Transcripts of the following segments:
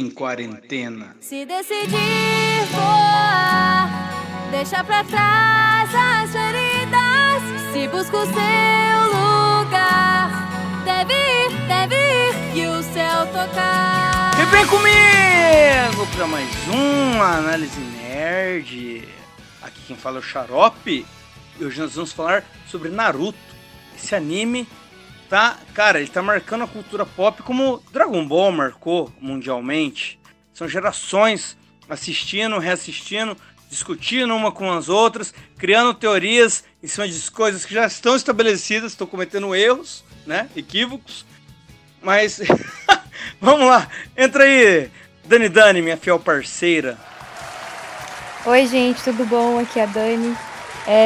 em quarentena. Se decidir voar, deixa pra trás as feridas. Se busca o seu lugar, deve ir e o céu tocar. E vem comigo pra mais uma Análise Nerd. Aqui quem fala é o Xarope. E hoje nós vamos falar sobre Naruto. Esse anime tá, cara, ele tá marcando a cultura pop como Dragon Ball marcou mundialmente. São gerações assistindo, reassistindo, discutindo uma com as outras, criando teorias em cima de coisas que já estão estabelecidas, estão cometendo erros, né, equívocos. Mas, vamos lá, entra aí, Dani, minha fiel parceira. Oi, gente, tudo bom? Aqui é a Dani.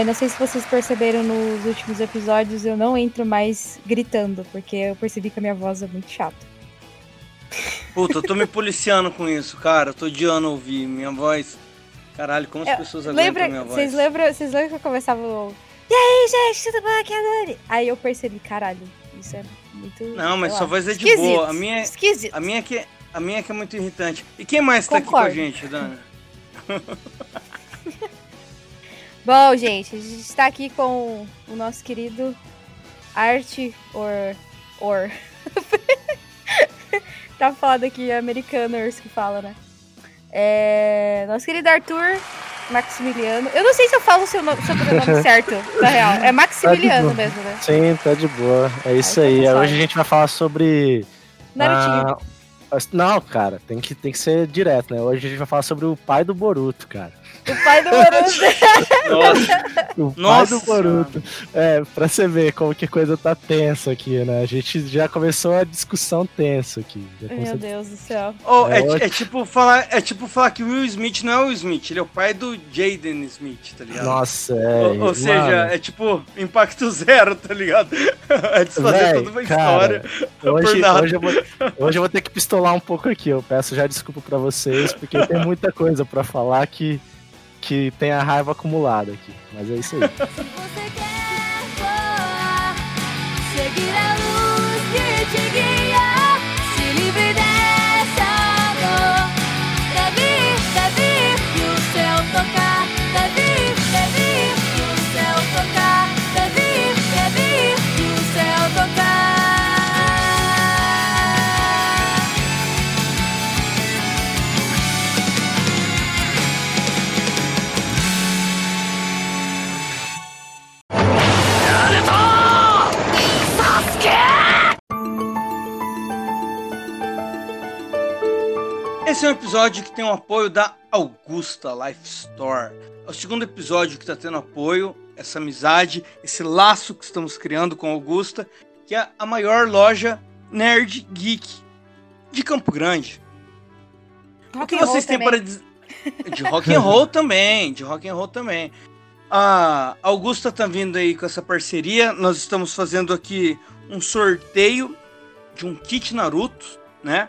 Não sei se vocês perceberam nos últimos episódios, eu não entro mais gritando, porque eu percebi que a minha voz é muito chata. Puta, eu tô me policiando com isso, cara, eu tô odiando ouvir minha voz. Caralho, como as pessoas aguentam minha voz. Vocês lembram que eu começava o... E aí, gente, tudo bom? Aqui é a Dani. Aí eu percebi, caralho, isso é muito... Não, mas sua voz é de boa. A minha que é muito irritante. E quem mais tá aqui com a gente, Dani? Bom, gente, a gente está aqui com o nosso querido Art. Tá foda aqui, americaners que fala, né? Nosso querido Arthur Maximiliano. Eu não sei se eu falo o seu sobrenome certo, na real. É Maximiliano tá mesmo, né? Sim, tá de boa. É isso aí. Hoje a gente vai falar sobre... Narutinho. Não, cara, tem que ser direto, né? Hoje a gente vai falar sobre o pai do Boruto, cara. O pai do Boruto. Nossa. Pra você ver como que a coisa tá tensa aqui, né? A gente já começou a discussão tensa aqui. Meu Deus do céu. Oh, é tipo falar que o Will Smith não é o Will Smith, ele é o pai do Jaden Smith, tá ligado? Nossa, Ou seja, mano, é tipo impacto zero, tá ligado? É desfazer toda uma história. Cara, hoje eu vou ter que pistolar um pouco aqui, eu peço já desculpa pra vocês, porque tem muita coisa pra falar que tem a raiva acumulada aqui, mas é isso aí. Se você quer voar, seguir a luz que te guia, se livre dessa dor, deve ir que o céu tocar, deve ir que o céu tocar, deve ir que o céu tocar. Esse é um episódio que tem o apoio da Augusta Life Store. É o segundo episódio que está tendo apoio, essa amizade, esse laço que estamos criando com a Augusta, que é a maior loja nerd geek de Campo Grande. O que vocês têm para dizer? De rock and roll também, A Augusta está vindo aí com essa parceria. Nós estamos fazendo aqui um sorteio de um kit Naruto, né?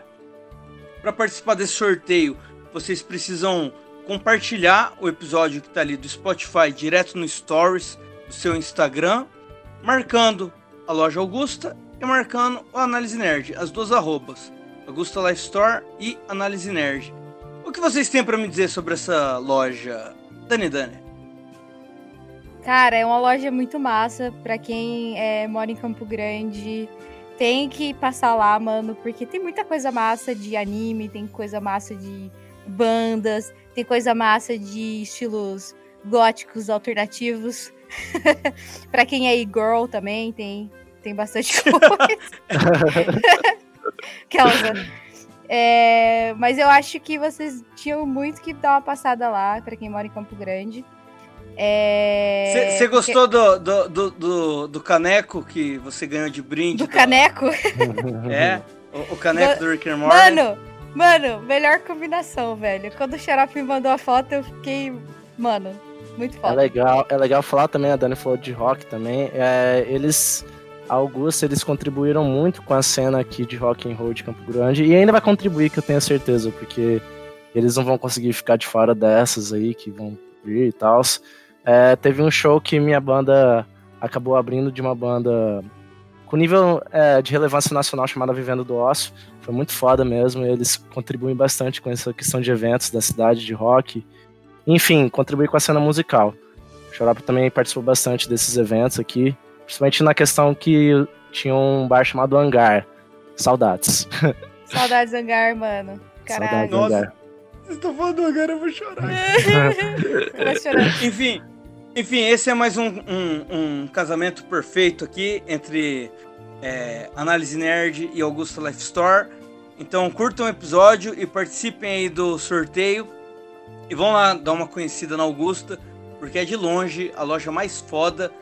Para participar desse sorteio, vocês precisam compartilhar o episódio que está ali do Spotify direto no Stories do seu Instagram, marcando a loja Augusta e marcando o Análise Nerd, as duas @ Augusta Life Store e Análise Nerd. O que vocês têm para me dizer sobre essa loja, Dani? Cara, é uma loja muito massa para quem mora em Campo Grande. Tem que passar lá, mano, porque tem muita coisa massa de anime, tem coisa massa de bandas, tem coisa massa de estilos góticos alternativos. Pra quem é e-girl também, tem bastante coisa. Kelsa. Mas eu acho que vocês tinham muito que dar uma passada lá, pra quem mora em Campo Grande. Você gostou do caneco que você ganhou de brinde? Do caneco? O caneco do Rick and Morty. Mano, melhor combinação, velho. Quando o Xarope me mandou a foto, eu fiquei... Mano, muito foda. É legal falar também, a Dani falou de rock também. A Augusta, eles contribuíram muito com a cena aqui de rock and roll de Campo Grande. E ainda vai contribuir, que eu tenho certeza, porque eles não vão conseguir ficar de fora dessas aí, que vão... e tal. Teve um show que minha banda acabou abrindo de uma banda com nível de relevância nacional chamada Vivendo do Osso. Foi muito foda mesmo, eles contribuem bastante com essa questão de eventos da cidade, de rock. Enfim, contribui com a cena musical. O Xarope também participou bastante desses eventos aqui, principalmente na questão que tinha um bar chamado Hangar. Saudades. Saudades Hangar, mano. Caralho. Saudades Hangar. Vocês estão falando do Hangar, eu vou chorar. Eu vou chorar. Enfim, esse é mais um casamento perfeito aqui entre Análise Nerd e Augusta Life Store. Então curtam o episódio e participem aí do sorteio. E vão lá dar uma conhecida na Augusta, porque é de longe a loja mais foda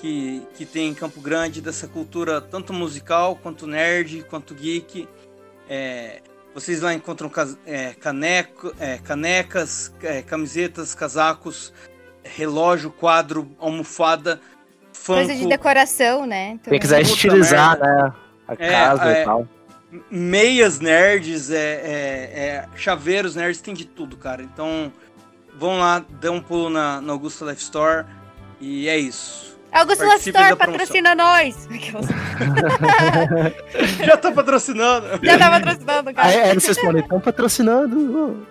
que tem em Campo Grande, dessa cultura tanto musical, quanto nerd, quanto geek. Vocês lá encontram canecas, camisetas, casacos, relógio, quadro, almofada, funko. Coisa de decoração, né? Também. Quem quiser estilizar, né? A casa e tal. Meias nerds, chaveiros nerds, tem de tudo, cara. Então, vão lá, dê um pulo na Augusta Life Store e é isso. Augusta Life Store patrocina nós! Já tá patrocinando! Já tá patrocinando, cara. Vocês podem estar patrocinando.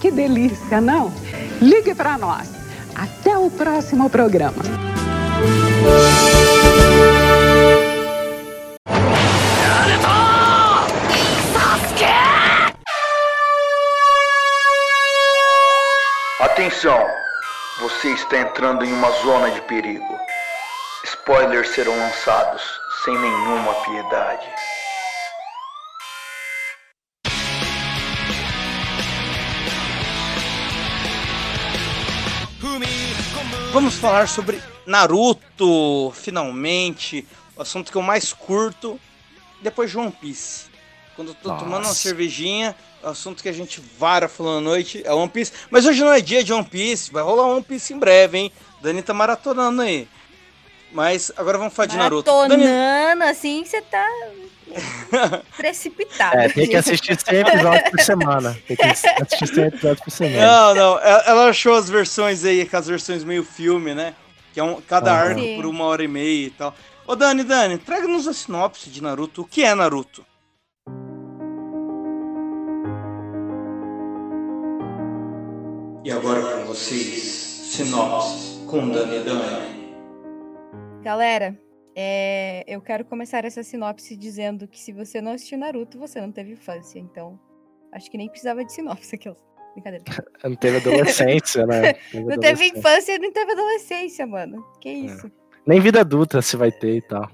Que delícia, não? Ligue pra nós. Até o próximo programa. Atenção! Você está entrando em uma zona de perigo. Spoilers serão lançados sem nenhuma piedade. Vamos falar sobre Naruto, finalmente. O assunto que eu mais curto, depois de One Piece. Quando eu tô tomando uma cervejinha, o assunto que a gente vara falando à noite é One Piece. Mas hoje não é dia de One Piece, vai rolar One Piece em breve, hein? Dani tá maratonando aí. Mas agora vamos falar de Naruto. Maratonando, assim, você tá precipitado. Tem que assistir 100 episódios por semana. Não, ela achou as versões aí, aquelas versões meio filme, né? Que é cada arco por 1h30 e tal. Ô Dani, traga-nos a sinopse de Naruto. O que é Naruto? E agora com vocês, sinopse com Dani. Galera, eu quero começar essa sinopse dizendo que se você não assistiu Naruto, você não teve infância. Então, acho que nem precisava de sinopse aqui. Brincadeira. Não teve adolescência, né? Não teve infância e não teve adolescência, mano. Que isso? Nem vida adulta se vai ter e tal.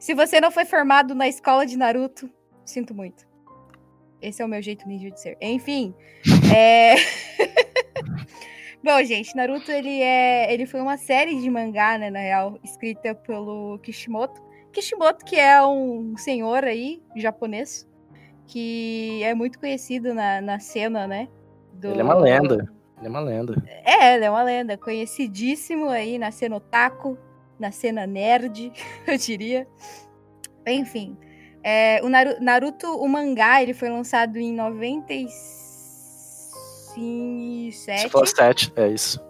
Se você não foi formado na escola de Naruto, sinto muito. Esse é o meu jeito ninja de ser. Enfim. Bom, gente, Naruto ele foi uma série de mangá, né, na real, escrita pelo Kishimoto. Kishimoto, que é um senhor aí, japonês, que é muito conhecido na cena, né? Ele é uma lenda. Ele é uma lenda. Conhecidíssimo aí na cena otaku, na cena nerd, eu diria. Enfim. O Naruto, o mangá, ele foi lançado em 97. Você falou 7, é isso.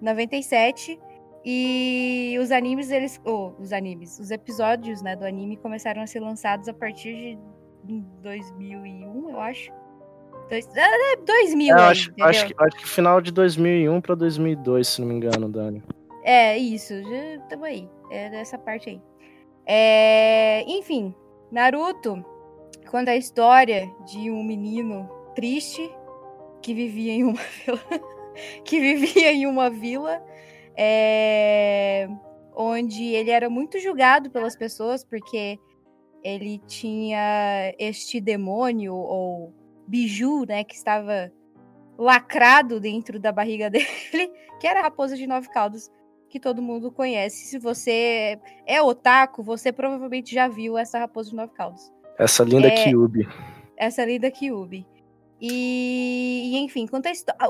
97. E os animes, os episódios, né, do anime começaram a ser lançados a partir de 2001, eu acho. 2000, acho que final de 2001 pra 2002, se não me engano, Dani. Isso, tamo aí. É dessa parte aí. Enfim. Naruto conta a história de um menino triste que vivia em uma vila, onde ele era muito julgado pelas pessoas porque ele tinha este demônio ou biju, né, que estava lacrado dentro da barriga dele, que era a raposa de 9 caudas. Que todo mundo conhece. Se você é otaku, você provavelmente já viu essa raposa de 9 caudas. Essa linda Kyuubi. Essa linda Kyuubi. E enfim,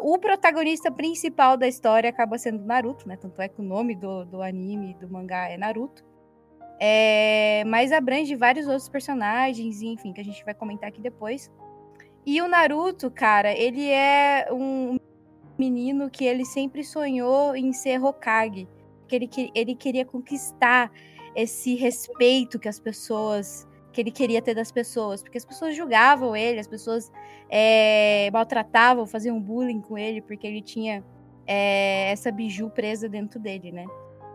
o protagonista principal da história acaba sendo Naruto, né? Tanto é que o nome do anime, do mangá é Naruto. Mas abrange vários outros personagens, enfim, que a gente vai comentar aqui depois. E o Naruto, cara, ele é um menino que ele sempre sonhou em ser Hokage, porque ele queria conquistar esse respeito que as pessoas... que ele queria ter das pessoas, porque as pessoas julgavam ele, as pessoas maltratavam, faziam bullying com ele, porque ele tinha essa biju presa dentro dele, né?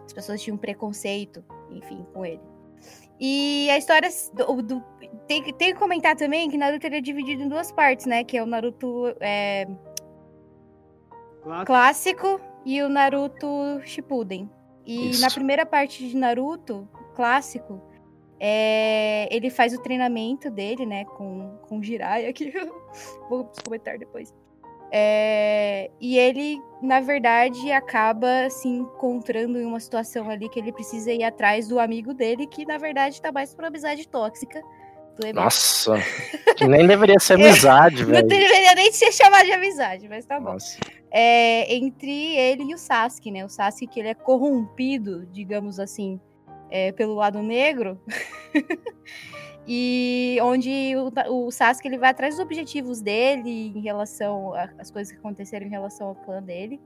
As pessoas tinham preconceito, enfim, com ele. E a história... Tem que comentar também que Naruto ele é dividido em duas partes, né? Que é o Naruto clássico e o Naruto Shippuden. E isso. Na primeira parte de Naruto clássico, ele faz o treinamento dele, né, com o Jiraiya, que vou comentar depois. E ele, na verdade, acaba se encontrando em uma situação ali que ele precisa ir atrás do amigo dele, que na verdade tá mais por uma amizade tóxica. Nossa, que nem deveria ser amizade, velho. Não deveria nem ser chamado de amizade, mas tá bom. Entre ele e o Sasuke, né? O Sasuke que ele é corrompido, digamos assim, pelo lado negro. E onde o Sasuke ele vai atrás dos objetivos dele em relação às coisas que aconteceram em relação ao clã dele.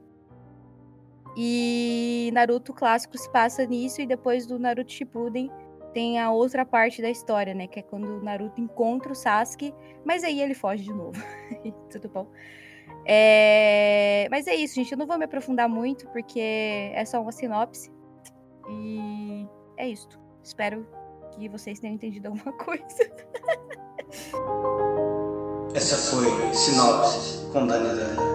E Naruto clássico se passa nisso, e depois do Naruto Shippuden tem a outra parte da história, né? Que é quando o Naruto encontra o Sasuke, mas aí ele foge de novo. Tudo bom. Mas é isso, gente. Eu não vou me aprofundar muito, porque é só uma sinopse. E é isso. Espero que vocês tenham entendido alguma coisa. Essa foi Sinopse com Dani Dani.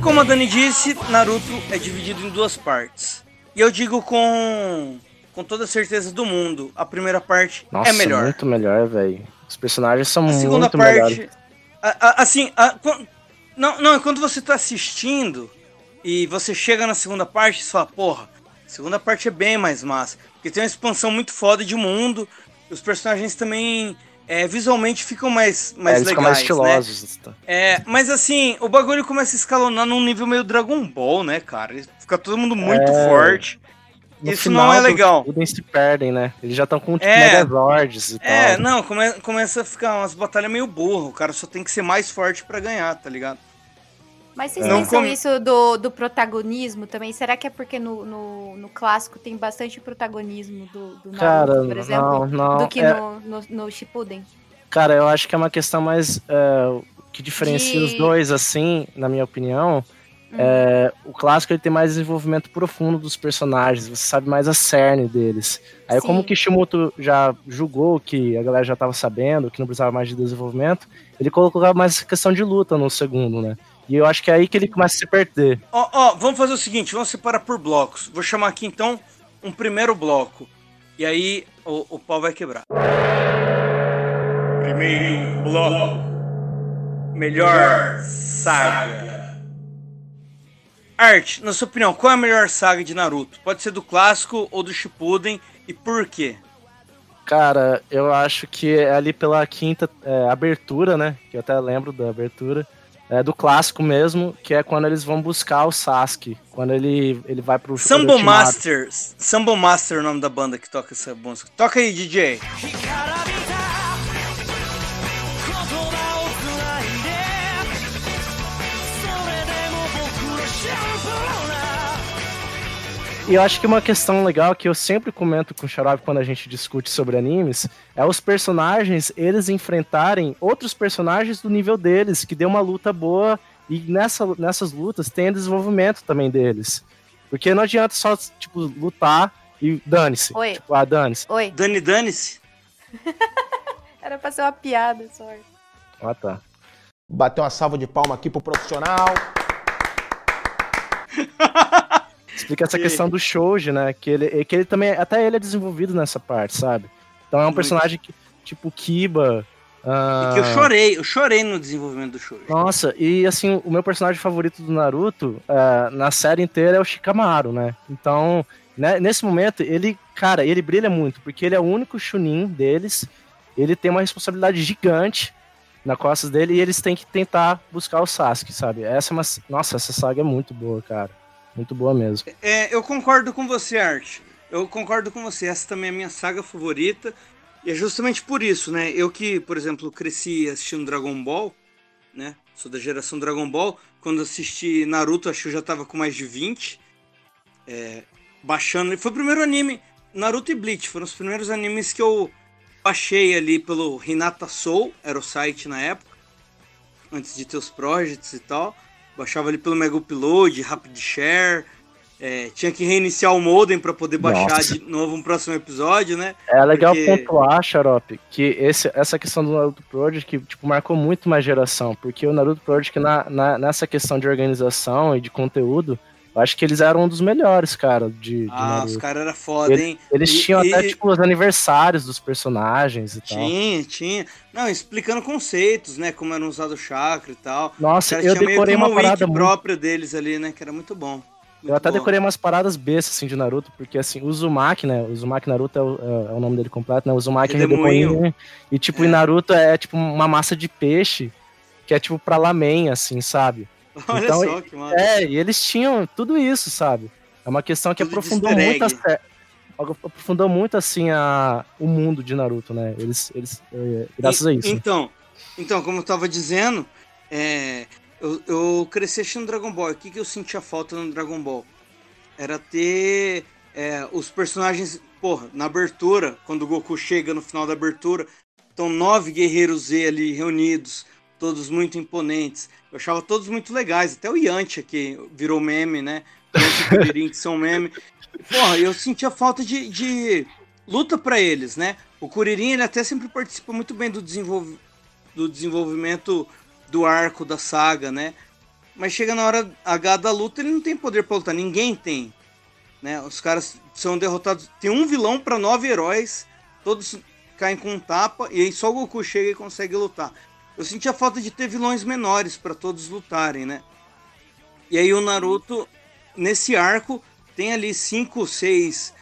Como a Dani disse, Naruto é dividido em duas partes. E eu digo com toda a certeza do mundo, a primeira parte é melhor. Nossa, muito melhor, velho. Os personagens são muito melhores. A segunda parte... Quando você tá assistindo e você chega na segunda parte, você fala, porra, a segunda parte é bem mais massa. Porque tem uma expansão muito foda de mundo, os personagens também... visualmente ficam mais legais, ficam mais estilosos, né? Mas assim, o bagulho começa a escalonar num nível meio Dragon Ball, né, cara? Fica todo mundo muito forte. No Isso final, não é legal. Eles se perdem, né? Eles já estão com Megazords e tal. Começa a ficar umas batalhas meio burro. O cara só tem que ser mais forte pra ganhar, tá ligado? Mas vocês pensam isso do protagonismo também? Será que é porque no clássico tem bastante protagonismo do Naruto, cara, por exemplo, não, do que no Shippuden? Cara, eu acho que é uma questão mais... que diferencia os dois, assim, na minha opinião. O clássico ele tem mais desenvolvimento profundo dos personagens, você sabe mais a cerne deles. Aí Sim. Como o Kishimoto já julgou que a galera já tava sabendo, que não precisava mais de desenvolvimento, ele colocou mais questão de luta no segundo, né? E eu acho que é aí que ele começa a se perder. Vamos fazer o seguinte, vamos separar por blocos. Vou chamar aqui, então, um primeiro bloco. E aí, o pau vai quebrar. Primeiro bloco. Melhor saga. Art, na sua opinião, qual é a melhor saga de Naruto? Pode ser do clássico ou do Shippuden, e por quê? Cara, eu acho que é ali pela quinta abertura, né? Que eu até lembro da abertura. Do clássico mesmo, que é quando eles vão buscar o Sasuke, quando ele vai pro... Sambo Master é o nome da banda que toca essa música. Toca aí, DJ! E eu acho que uma questão legal que eu sempre comento com o Xarope quando a gente discute sobre animes é os personagens, eles enfrentarem outros personagens do nível deles, que dê uma luta boa, e nessas lutas tem desenvolvimento também deles. Porque não adianta só, tipo, lutar e dane-se. Oi. Tipo, dane-se. Oi. Dane-se? Era pra ser uma piada, sorry. Ah, tá. Bateu uma salva de palma aqui pro profissional. Explica essa questão do Shouji, né? Que ele também, até ele é desenvolvido nessa parte, sabe? Então é um personagem que, tipo, Kiba. E que eu chorei no desenvolvimento do Shouji. Nossa, e assim, o meu personagem favorito do Naruto, na série inteira, é o Shikamaru, né? Então, né, nesse momento, ele brilha muito, porque ele é o único Chunin deles, ele tem uma responsabilidade gigante, nas costas dele, e eles têm que tentar buscar o Sasuke, sabe? Essa é uma... Nossa, essa saga é muito boa, cara. Muito boa mesmo. É, eu concordo com você, Art. Eu concordo com você. Essa também é a minha saga favorita. E é justamente por isso, né? Eu que, por exemplo, cresci assistindo Dragon Ball, né? Sou da geração Dragon Ball. Quando assisti Naruto, acho que eu já tava com mais de 20. Baixando. Foi o primeiro anime. Naruto e Bleach foram os primeiros animes que eu baixei ali pelo Hinata Soul. Era o site na época. Antes de ter os projects e tal. Baixava ali pelo Mega Upload, Rapid Share. Tinha que reiniciar o modem para poder baixar de novo um próximo episódio, né? É legal pontuar, Xarope, que essa questão do Naruto Project que, tipo, marcou muito mais geração, porque o Naruto Project nessa questão de organização e de conteúdo, eu acho que eles eram um dos melhores, cara, de Naruto. Os caras eram foda, hein? Eles tinham até, tipo, os aniversários dos personagens e tal. Tinha. Não, explicando conceitos, né? Como eram usados o chakra e tal. Nossa, eu decorei uma parada muito... própria deles ali, né? Que era muito bom. Eu até decorei umas paradas bestas, assim, de Naruto, porque, assim, o Uzumaki, né, o Uzumaki Naruto é o nome dele completo, né, o Uzumaki redemoinho, né? E, tipo, em Naruto é, tipo, uma massa de peixe, que é, tipo, pra lamen, assim, sabe? Olha então, só que massa. E eles tinham tudo isso, sabe? É uma questão que aprofundou muito, assim, o mundo de Naruto, né, eles graças a isso. Então, como eu tava dizendo, Eu cresci assistindo Dragon Ball. O que eu sentia falta no Dragon Ball? Era ter os personagens... Porra, na abertura, quando o Goku chega no final da abertura, estão 9 guerreiros Z ali reunidos, todos muito imponentes. Eu achava todos muito legais. Até o Yantia, que virou meme, né? O Yantia que são meme. Porra, eu sentia falta de luta pra eles, né? O Kuririn, ele até sempre participa muito bem do desenvolvimento... do arco, da saga, né? Mas chega na hora H da luta, ele não tem poder pra lutar, ninguém tem, né? Os caras são derrotados, tem um vilão pra 9 heróis, todos caem com um tapa, e aí só o Goku chega e consegue lutar. Eu senti a falta de ter vilões menores pra todos lutarem, né? E aí o Naruto, nesse arco, tem ali 5, 6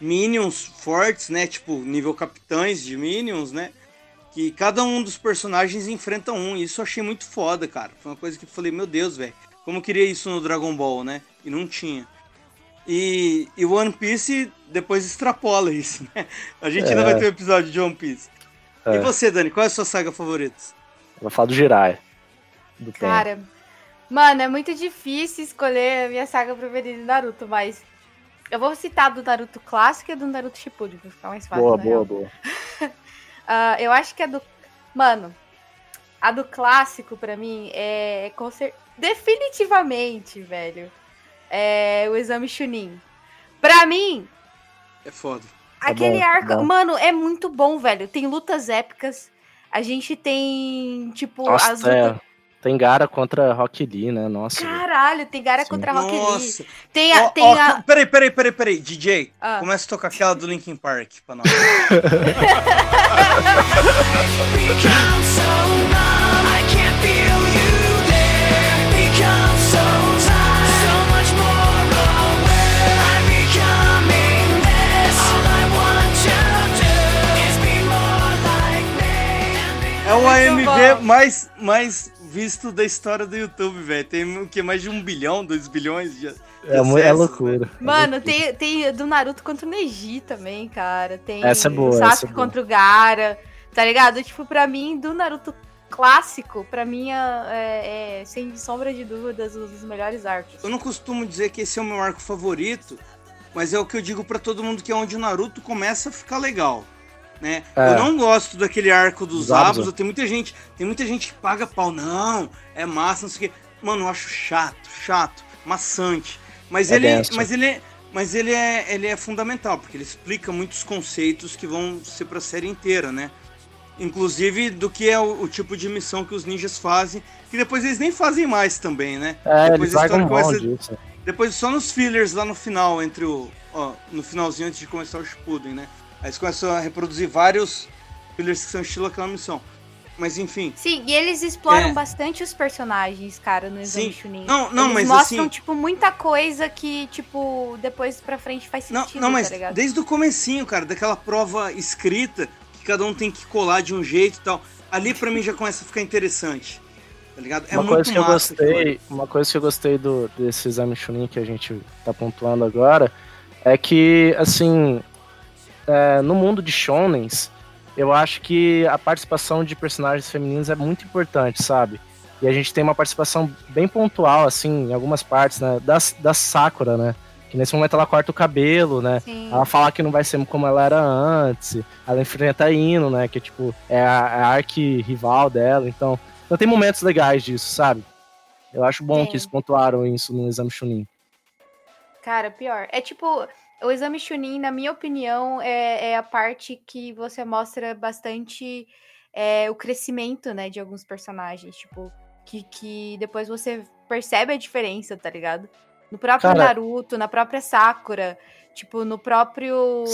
minions fortes, né? Tipo, nível capitães de minions, né? Que cada um dos personagens enfrenta um. E isso eu achei muito foda, cara. Foi uma coisa que eu falei, meu Deus, velho. Como eu queria isso no Dragon Ball, né? E não tinha. E One Piece depois extrapola isso, né? A gente ainda vai ter um episódio de One Piece. E você, Dani, qual é a sua saga favorita? Eu vou falar do Jiraiya. Cara, mano, é muito difícil escolher a minha saga preferida de Naruto, mas... eu vou citar do Naruto clássico e do Naruto Shippuden, pra ficar mais fácil. Boa. Eu acho que a do clássico, pra mim, definitivamente, velho, é o exame Chunin. Pra mim... é foda. Aquele arco... mano, é muito bom, velho. Tem lutas épicas. A gente tem, tipo... nossa, as lutas... tem Gaara contra Rock Lee, né? Nossa. Caralho, tem Gaara contra Rock Lee. Tem a... Peraí, DJ. Começa a tocar aquela do Linkin Park pra nós. É o AMV mais visto da história do YouTube, velho. Tem o que? Mais de 1 bilhão, 2 bilhões de acesso. É loucura. Mano, tem do Naruto contra o Neji também, cara. Tem essa é boa, o Sasuke contra o Gaara, tá ligado? Tipo, pra mim, do Naruto clássico, pra mim, sem sombra de dúvidas, um dos melhores arcos. Eu não costumo dizer que esse é o meu arco favorito, mas é o que eu digo pra todo mundo, que é onde o Naruto começa a ficar legal. Né? Eu não gosto daquele arco dos Zabuza. Tem muita gente que paga pau. Não, é massa, não sei o quê. Mano, eu acho chato, maçante. Mas ele é fundamental, porque ele explica muitos conceitos que vão ser pra série inteira, né? Inclusive do que é o tipo de missão que os ninjas fazem, que depois eles nem fazem mais também, né? Depois a história começa. Depois só nos fillers lá no final, no finalzinho antes de começar o Shippuden, né? Aí eles começam a reproduzir vários fillers que são estilo aquela missão. Mas enfim... sim, e eles exploram bastante os personagens, cara, no Exame Chunin. Não, eles mas mostram, assim... tipo, muita coisa que, tipo, depois pra frente faz sentido, tá ligado? Desde o comecinho, cara, daquela prova escrita, que cada um tem que colar de um jeito e tal. Ali pra mim já começa a ficar interessante, tá ligado? É muito massa. Uma coisa que eu gostei desse exame Chunin que a gente tá pontuando agora é que, assim, no mundo de shonens, eu acho que a participação de personagens femininos é muito importante, sabe? E a gente tem uma participação bem pontual, assim, em algumas partes, né? Da Sakura, né? Que nesse momento ela corta o cabelo, né? Sim. Ela fala que não vai ser como ela era antes. Ela enfrenta a Ino, né? Que, tipo, é a arqui-rival dela. Então tem momentos legais disso, sabe? Eu acho bom que eles pontuaram isso no Exame Chunin. Cara, pior. É tipo... O Exame Chunin, na minha opinião, é a parte que você mostra bastante o crescimento, né? De alguns personagens, tipo... Que depois você percebe a diferença, tá ligado? No próprio Naruto, na própria Sakura, tipo, no próprio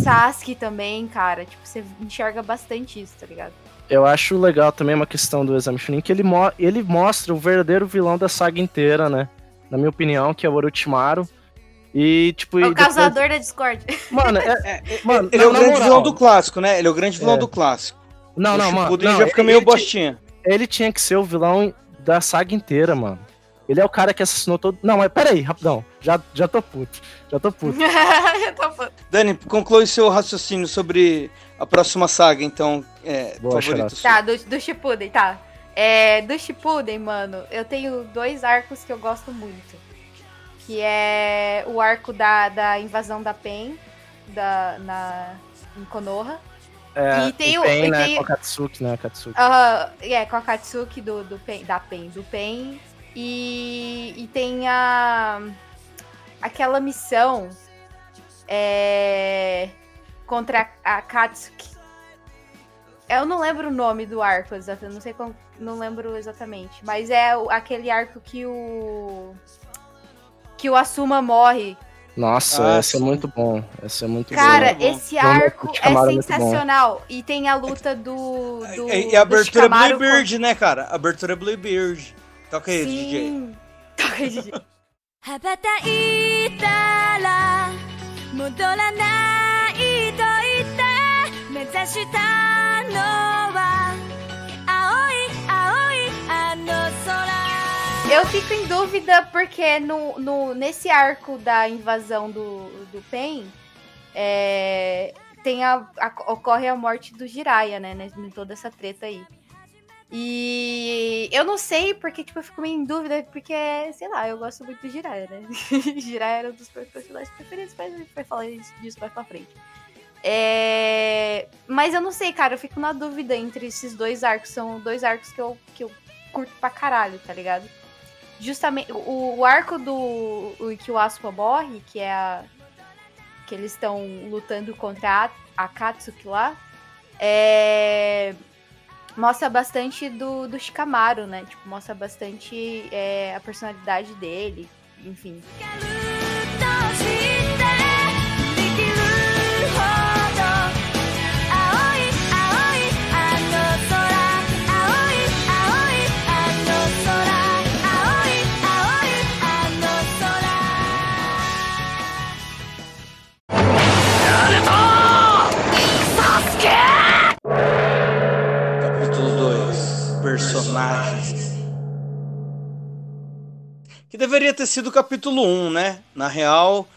Sasuke também, cara. Tipo, você enxerga bastante isso, tá ligado? Eu acho legal também uma questão do Exame Chunin, que ele mostra o verdadeiro vilão da saga inteira, né? Na minha opinião, que é o Orochimaru. E, tipo, é o causador da discórdia. Mano, ele é o grande vilão do clássico, né? Ele é o grande vilão do clássico. Não, mano. O Shippuden já fica meio bostinha. Ele tinha que ser o vilão da saga inteira, mano. Ele é o cara que assassinou todo... Não, mas peraí, rapidão. Já tô puto. Dani, conclui seu raciocínio sobre a próxima saga, então. Boa, favorito. Tá, do Shippuden, tá. Do Shippuden, mano, eu tenho dois arcos que eu gosto muito. Que é o arco da invasão da Pain, em Konoha. E tem o Pain, né, com a Akatsuki, né? Com a Akatsuki do Pain. E tem aquela missão contra a Akatsuki. Eu não lembro o nome do arco, não lembro exatamente, mas é aquele arco que o Asuma morre. Nossa, esse é muito bom. Cara, esse arco é sensacional. E tem a luta do e a abertura do Bluebird, né, cara? Abertura Bluebird. Toca aí, DJ. Eu fico em dúvida porque nesse arco da invasão do Pain, ocorre a morte do Jiraiya, né? Em toda essa treta aí. E eu não sei porque, tipo, eu fico meio em dúvida, porque, sei lá, eu gosto muito do Jiraiya, né? Jiraiya era um dos meus personagens preferidos, mas a gente vai falar disso mais pra frente. Mas eu não sei, cara, eu fico na dúvida entre esses dois arcos. São dois arcos que eu curto pra caralho, tá ligado? Justamente, o arco que o Asuma morre, que é que eles estão lutando contra a Akatsuki lá, mostra bastante do Shikamaru, né? Tipo, mostra bastante a personalidade dele, enfim. Personagens. Que deveria ter sido o capítulo 1, né? Na real,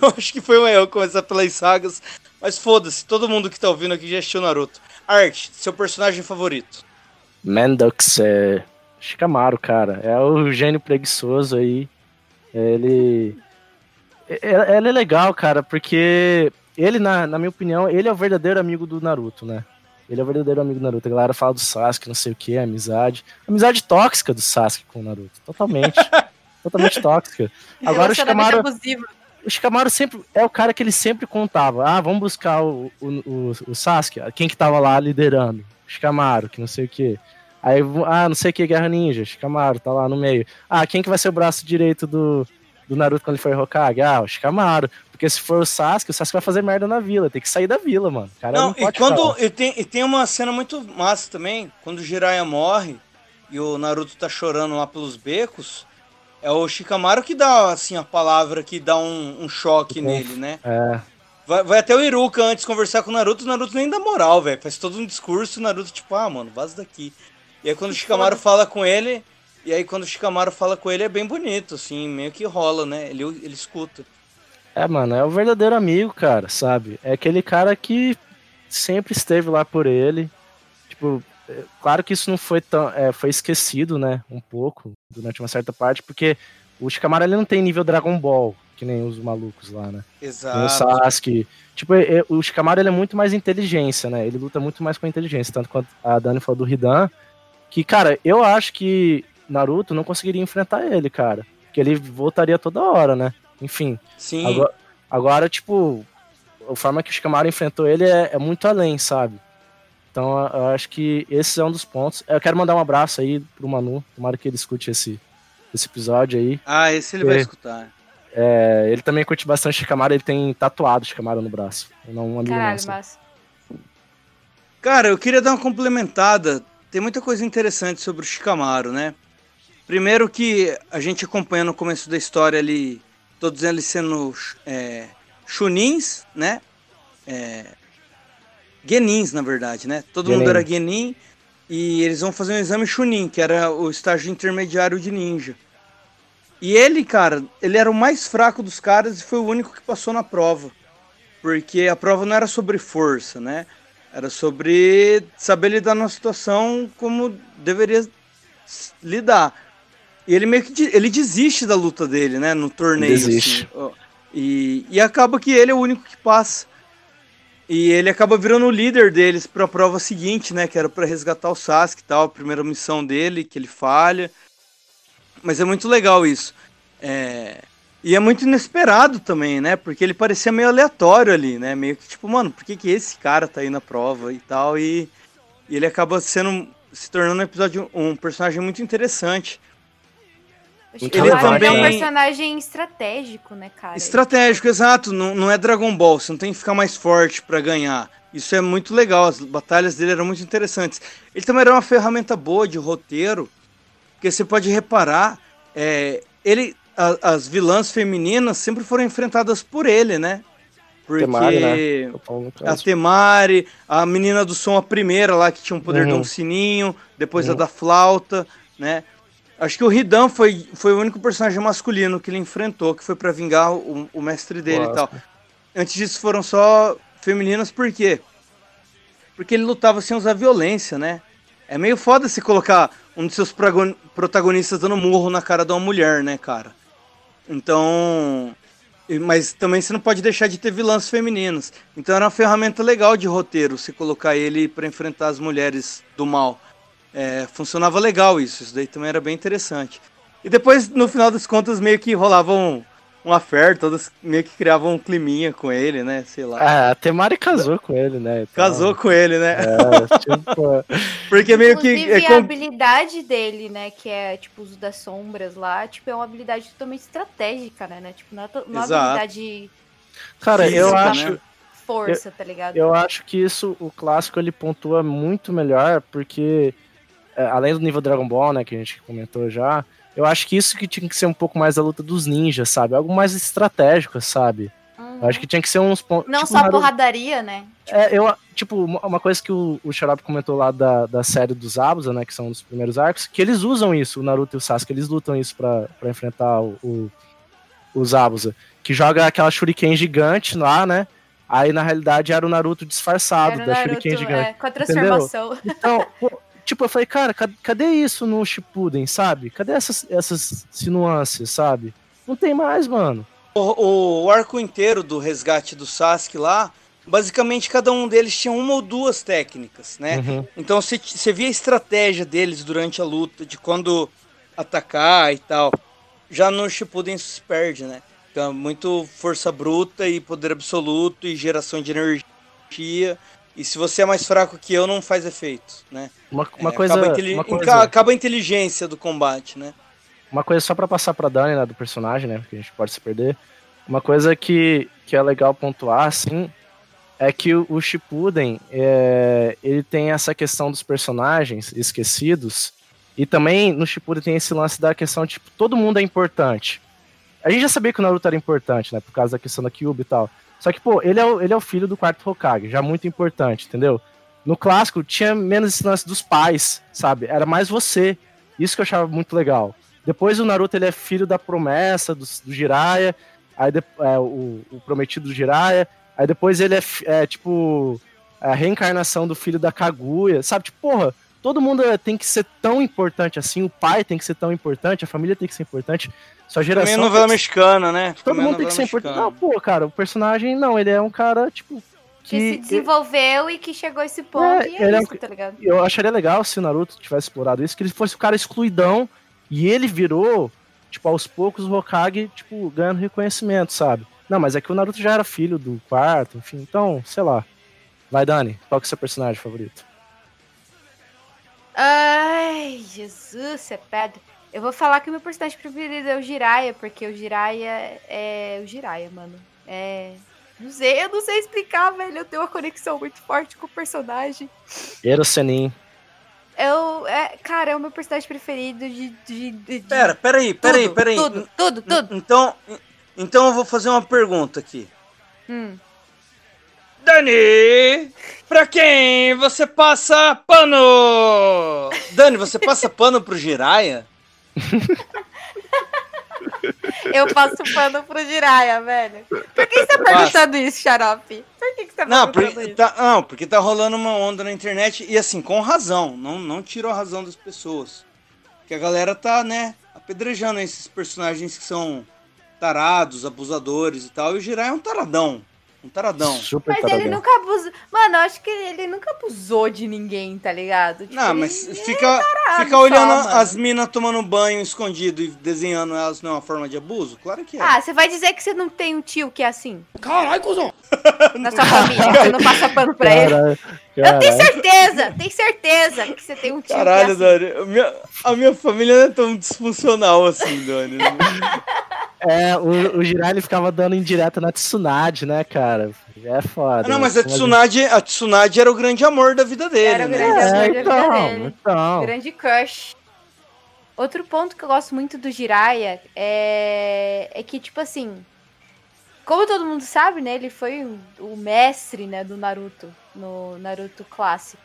eu acho que foi um erro começar pelas sagas. Mas foda-se, todo mundo que tá ouvindo aqui já assistiu Naruto. Art, seu personagem favorito? Mendux é Shikamaru, cara. É o gênio preguiçoso aí. Ele é legal, cara, porque ele, na minha opinião, ele é o verdadeiro amigo do Naruto, né? Ele é o verdadeiro amigo do Naruto. A galera fala do Sasuke, não sei o que, amizade. Amizade tóxica do Sasuke com o Naruto. Totalmente. Totalmente tóxica. Agora o Shikamaru sempre é o cara que ele sempre contava. Ah, vamos buscar o Sasuke. Quem que tava lá liderando? Shikamaru, que não sei o que. Aí, não sei o que, Guerra Ninja. Shikamaru tá lá no meio. Ah, quem que vai ser o braço direito do Naruto quando ele for Hokage? Ah, o Shikamaru. Porque se for o Sasuke vai fazer merda na vila. Tem que sair da vila, mano. Cara, não, tem uma cena muito massa também. Quando o Jiraiya morre e o Naruto tá chorando lá pelos becos, é o Shikamaru que dá, assim, a palavra que dá um choque nele, né? É. Vai até o Iruka antes conversar com o Naruto nem dá moral, velho. Faz todo um discurso, o Naruto tipo, ah, mano, vaza daqui. E aí quando o Shikamaru fala com ele, é bem bonito, assim, meio que rola, né? Ele escuta. É, mano, é o verdadeiro amigo, cara, sabe? É aquele cara que sempre esteve lá por ele. Tipo, claro que isso não foi tão... foi esquecido, né? Um pouco, durante uma certa parte, porque o Shikamaru, ele não tem nível Dragon Ball, que nem os malucos lá, né? Exato. O Sasuke. Tipo, o Shikamaru, ele é muito mais inteligência, né? Ele luta muito mais com a inteligência. Tanto quanto a Dani falou do Hidan, que, cara, eu acho que Naruto não conseguiria enfrentar ele, cara. Porque ele voltaria toda hora, né? Enfim. Sim. Agora, tipo, a forma que o Shikamaru enfrentou ele é muito além, sabe? Então, eu acho que esse é um dos pontos. Eu quero mandar um abraço aí pro Manu. Tomara que ele escute esse episódio aí. Ah, esse ele vai escutar. É, ele também curte bastante Shikamaru. Ele tem tatuado Shikamaru no braço. Caralho, massa. Cara, eu queria dar uma complementada. Tem muita coisa interessante sobre o Shikamaru, né? Primeiro que a gente acompanha no começo da história ali, todos eles sendo Chunins, né? Genins, na verdade, né? Todo mundo era Genin e eles vão fazer um exame Chunin, que era o estágio intermediário de ninja. E ele, cara, ele era o mais fraco dos caras e foi o único que passou na prova. Porque a prova não era sobre força, né? Era sobre saber lidar numa situação como deveria lidar. E ele meio que ele desiste da luta dele, né? No torneio. Desiste. Assim. E acaba que ele é o único que passa. E ele acaba virando o líder deles para a prova seguinte, né? Que era para resgatar o Sasuke e tal. A primeira missão dele, que ele falha. Mas é muito legal isso. E é muito inesperado também, né? Porque ele parecia meio aleatório ali, né? Meio que tipo, mano, por que esse cara tá aí na prova e tal? E ele acaba se tornando um personagem muito interessante. Ele também é um personagem estratégico, né, cara? Estratégico, exato. Não é Dragon Ball, você não tem que ficar mais forte pra ganhar. Isso é muito legal, as batalhas dele eram muito interessantes. Ele também era uma ferramenta boa de roteiro, porque você pode reparar, as vilãs femininas sempre foram enfrentadas por ele, né? Porque Temari, né? A Temari, a menina do som, a primeira lá, que tinha um poder de um sininho, depois a da flauta, né? Acho que o Hidan foi o único personagem masculino que ele enfrentou, que foi pra vingar o mestre dele e tal. Antes disso foram só femininas, por quê? Porque ele lutava sem usar violência, né? É meio foda se colocar um dos seus protagonistas dando murro na cara de uma mulher, né, cara? Então... Mas também você não pode deixar de ter vilãs femininas. Então era uma ferramenta legal de roteiro, se colocar ele pra enfrentar as mulheres do mal. Funcionava legal isso daí também era bem interessante. E depois, no final das contas, meio que rolava um affair, todas meio que criavam um climinha com ele, né, sei lá. Ah, a Temari casou com ele, né? Então... Casou com ele, né? Tipo... Porque meio que... Inclusive, a habilidade dele, né, que é, tipo, o uso das sombras lá, tipo, é uma habilidade totalmente estratégica, né? Tipo, não é uma habilidade... Cara, física, eu acho... Né? Força, tá ligado? Eu acho que isso, o clássico, ele pontua muito melhor, porque... Além do nível Dragon Ball, né, que a gente comentou já, eu acho que isso que tinha que ser um pouco mais a luta dos ninjas, sabe? Algo mais estratégico, sabe? Eu acho que tinha que ser uns pontos... Não tipo, só porradaria, né? Uma coisa que o Xarope comentou lá da série dos Zabuza, né, que são um dos primeiros arcos, que eles usam isso, o Naruto e o Sasuke, eles lutam isso pra enfrentar o Zabuza, que joga aquela shuriken gigante lá, né? Aí, na realidade, era o Naruto disfarçado da shuriken gigante. Com a transformação. Entendeu? Então... Tipo, eu falei, cara, cadê isso no Shippuden, sabe? Cadê essas nuances, sabe? Não tem mais, mano. O arco inteiro do resgate do Sasuke lá, basicamente cada um deles tinha uma ou duas técnicas, né? Então você via a estratégia deles durante a luta, de quando atacar e tal. Já no Shippuden isso se perde, né? Então, muito força bruta e poder absoluto e geração de energia... E se você é mais fraco que eu, não faz efeito, né? Acaba a inteligência do combate, né? Uma coisa só pra passar pra Dani, né, do personagem, né? Porque a gente pode se perder. Uma coisa que é legal pontuar, assim, é que o Shippuden, ele tem essa questão dos personagens esquecidos. E também no Shippuden tem esse lance da questão, tipo, todo mundo é importante. A gente já sabia que o Naruto era importante, né? Por causa da questão da Kyuubi e tal. Só que, pô, ele é o filho do quarto Hokage, já muito importante, entendeu? No clássico tinha menos esse lance dos pais, sabe? Era mais você. Isso que eu achava muito legal. Depois o Naruto, ele é filho da promessa do Jiraiya, aí o prometido do Jiraiya, aí depois ele é tipo a reencarnação do filho da Kaguya, sabe? Tipo, porra, todo mundo tem que ser tão importante assim, o pai tem que ser tão importante, a família tem que ser importante, sua geração... Também novela mexicana, né? Todo mundo tem que ser importante. Não, pô, cara, o personagem, não, ele é um cara, tipo... Que se desenvolveu e que chegou a esse ponto, e é isso, tá ligado? Eu acharia legal se o Naruto tivesse explorado isso, que ele fosse o cara excluidão, e ele virou, tipo, aos poucos o Hokage, tipo, ganhando reconhecimento, sabe? Não, mas é que o Naruto já era filho do quarto, enfim, então, sei lá. Vai, Dani, qual que é o seu personagem favorito? Ai, Jesus, é pedra. Eu vou falar que o meu personagem preferido é o Jiraiya, porque o Jiraiya é... O Jiraiya, mano, é... Eu não sei explicar, velho. Eu tenho uma conexão muito forte com o personagem. Era o Senin. Cara, é o meu personagem preferido de Peraí. Tudo. Então eu vou fazer uma pergunta aqui. Dani, pra quem você passa pano? Dani, você passa pano pro Jiraiya? Eu passo pano pro Jiraiya, velho. Por que você tá perguntando isso, Xarope? Por que você tá perguntando isso? Não, porque tá rolando uma onda na internet e assim, com razão. Não tiro a razão das pessoas. Porque a galera tá, né, apedrejando esses personagens que são tarados, abusadores e tal. E o Jiraiya é um taradão. Super mas taradão. Ele nunca abusou. Mano, eu acho que ele nunca abusou de ninguém, tá ligado? Tipo, não, mas fica olhando as minas tomando banho escondido e desenhando elas não é uma forma de abuso? Claro que é. Ah, você vai dizer que você não tem um tio que é assim? Caralho, cuzão! Na sua família, você não passa pano pra ele? Eu tenho certeza que você tem um tio que é assim. Caralho, Dani, a minha família não é tão disfuncional assim, Dani. O Jiraiya ficava dando indireta na Tsunade, né, cara? É foda. Não, mas a Tsunade era o grande amor da vida dele. Era o grande amor da vida dele. Grande crush. Outro ponto que eu gosto muito do Jiraiya é que, tipo assim, como todo mundo sabe, né, ele foi o mestre, né, do Naruto, no Naruto clássico.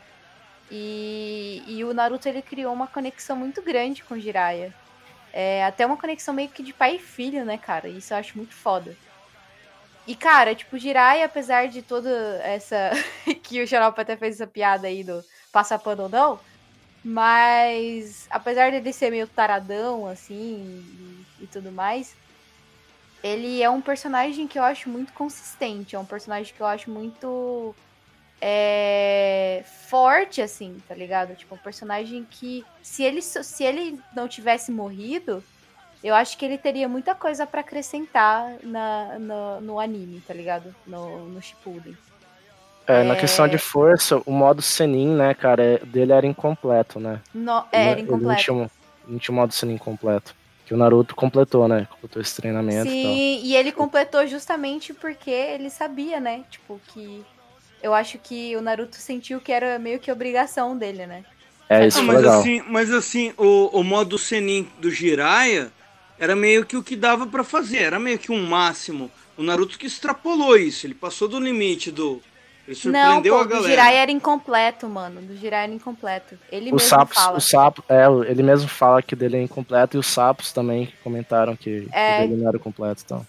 E o Naruto, ele criou uma conexão muito grande com o Jiraiya. É até uma conexão meio que de pai e filho, né, cara? Isso eu acho muito foda. E, cara, tipo, o Jiraiya, apesar de toda essa... que o Xarope até fez essa piada aí do passar pano ou não, mas apesar dele ser meio taradão, assim, e tudo mais, ele é um personagem que eu acho muito consistente, é um personagem que eu acho muito forte, assim, tá ligado? Tipo, um personagem que, se ele não tivesse morrido, eu acho que ele teria muita coisa pra acrescentar no anime, tá ligado? No Shippuden. Na questão de força, o modo Senin, né, cara, dele era incompleto, né? Era incompleto. Não tinha o modo Senin completo. Que o Naruto completou, né? Completou esse treinamento. Sim, e ele completou justamente porque ele sabia, né? Tipo, que... Eu acho que o Naruto sentiu que era meio que obrigação dele, né? É, isso foi legal. Mas assim, o modo Senin do Jiraiya era meio que o que dava pra fazer, era meio que um máximo. O Naruto que extrapolou isso, ele passou do limite do... Ele surpreendeu a galera. O Jiraiya era incompleto, mano. Ele mesmo fala. O sapo, ele mesmo fala que dele é incompleto e os sapos também comentaram que dele não era completo, então...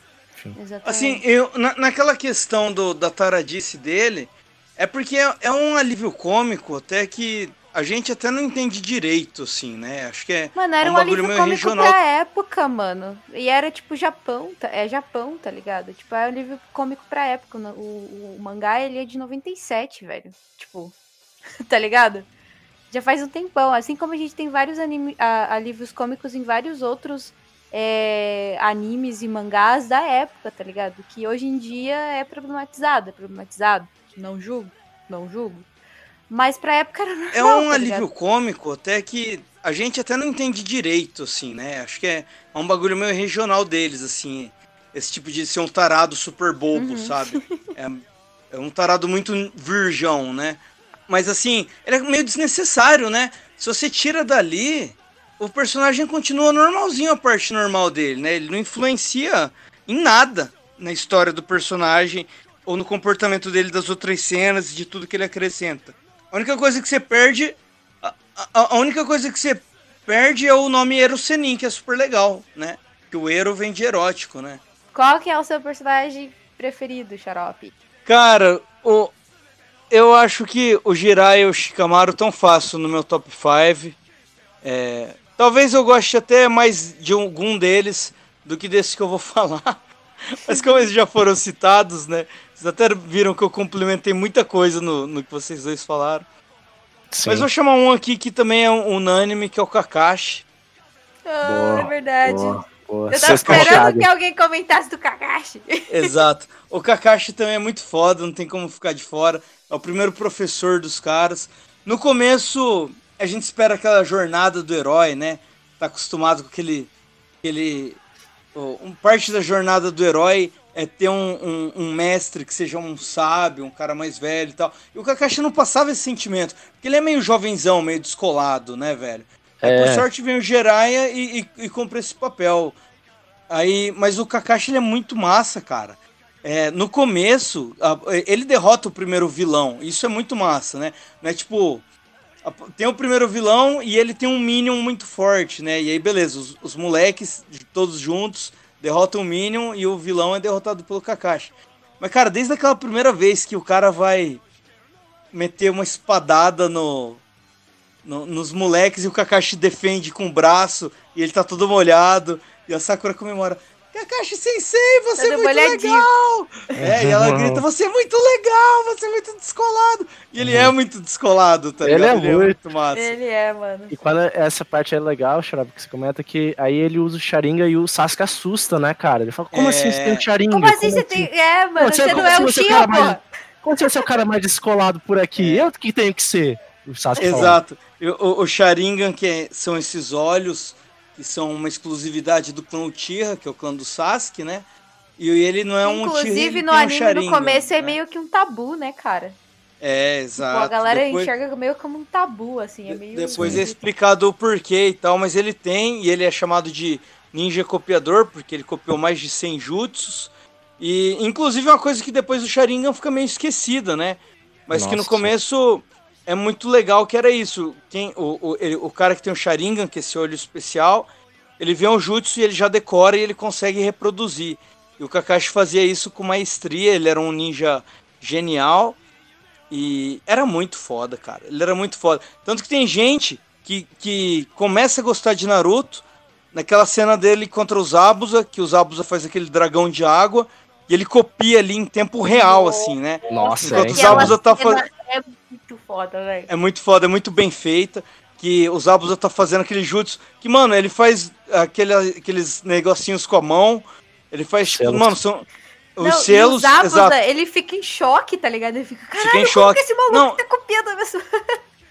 Exatamente. Assim, eu, naquela questão da taradice dele, é porque é um alívio cômico até que a gente até não entende direito, assim, né? Acho que é. Mano, era um alívio cômico regional pra época, mano. E era tipo Japão, Japão, tá ligado? Tipo, é um alívio cômico pra época. O mangá, ele é de 97, velho. Tipo, tá ligado? Já faz um tempão. Assim como a gente tem vários alívios cômicos em vários outros animes e mangás da época, tá ligado? Que hoje em dia é problematizado. Não julgo. Mas pra época era normal. É um alívio cômico até que a gente até não entende direito, assim, né? Acho que é um bagulho meio regional deles, assim. Esse tipo de ser um tarado super bobo, sabe? É um tarado muito virgão, né? Mas assim, ele é meio desnecessário, né? Se você tira dali... O personagem continua normalzinho a parte normal dele, né? Ele não influencia em nada na história do personagem. ou no comportamento dele das outras cenas, de tudo que ele acrescenta. A única coisa que você perde... A única coisa que você perde é o nome Ero Senin, que é super legal, né? Que o Ero vem de erótico, né? Qual que é o seu personagem preferido, Xarope? Cara, eu acho que o Jiraiya e o Shikamaru tão fácil no meu top 5. Talvez eu goste até mais de algum deles do que desse que eu vou falar. Mas como eles já foram citados, né? Vocês até viram que eu complementei muita coisa no que vocês dois falaram. Sim. Mas vou chamar um aqui que também é unânime, que é o Kakashi. Boa, é verdade. Boa. Eu tava esperando que alguém comentasse do Kakashi. Exato. O Kakashi também é muito foda, não tem como ficar de fora. É o primeiro professor dos caras. No começo, a gente espera aquela jornada do herói, né? Tá acostumado com aquele... Parte da jornada do herói é ter um mestre que seja um sábio, um cara mais velho e tal. E o Kakashi não passava esse sentimento, porque ele é meio jovenzão, meio descolado, né, velho? É. Por sorte vem o Jiraiya e compra esse papel. Aí, mas o Kakashi ele é muito massa, cara. No começo, ele derrota o primeiro vilão. Isso é muito massa, né? Não é tipo... Tem o primeiro vilão e ele tem um Minion muito forte, né? E aí, beleza, os moleques, todos juntos, derrotam o Minion e o vilão é derrotado pelo Kakashi. Mas, cara, desde aquela primeira vez que o cara vai meter uma espadada nos moleques e o Kakashi defende com o braço e ele tá todo molhado e a Sakura comemora... Kakashi-sensei, você é muito legal! E ela grita, você é muito legal, você é muito descolado! E ele é muito descolado, tá ligado? Ele é muito massa. Ele é, mano. E quando essa parte é legal, Xarope, que você comenta que aí ele usa o Sharingan e o Sasuke assusta, né, cara? Ele fala, como assim você tem o Sharingan? Como assim você tem... É, mano, você não é o Shiro, pô! Como você é o cara mais descolado por aqui? Eu que tenho que ser o Sasuke. Exato. O Sharingan, que são esses olhos... que são uma exclusividade do clã Uchiha, que é o clã do Sasuke, né? E ele não é um Uchiha, inclusive, no anime, Sharingan, no começo, né? É meio que um tabu, né, cara? É, exato. Tipo, a galera enxerga meio como um tabu, assim, é meio... Depois é explicado o porquê e tal, mas ele tem, e ele é chamado de ninja copiador, porque ele copiou mais de 100 jutsus, e, inclusive, é uma coisa que depois do Sharingan fica meio esquecida, né? Mas nossa, que no começo... É muito legal que era isso. O cara que tem o Sharingan, que é esse olho especial, ele vê um jutsu e ele já decora e ele consegue reproduzir. E o Kakashi fazia isso com maestria, ele era um ninja genial e era muito foda, cara. Ele era muito foda. Tanto que tem gente que começa a gostar de Naruto naquela cena dele contra o Zabuza, que o Zabuza faz aquele dragão de água e ele copia ali em tempo real, assim, né? Nossa, enquanto o Zabuza tá fazendo... Muito foda, velho. É muito foda, é muito bem feita. Que o Zabuza tá fazendo aquele jutsu. Que, mano, ele faz aqueles negocinhos com a mão. Ele faz, tipo, mano, são os selos. O Zabuza, exato. Ele fica em choque, tá ligado? Ele fica, caralho, em choque. Esse maluco tá copiando a pessoa.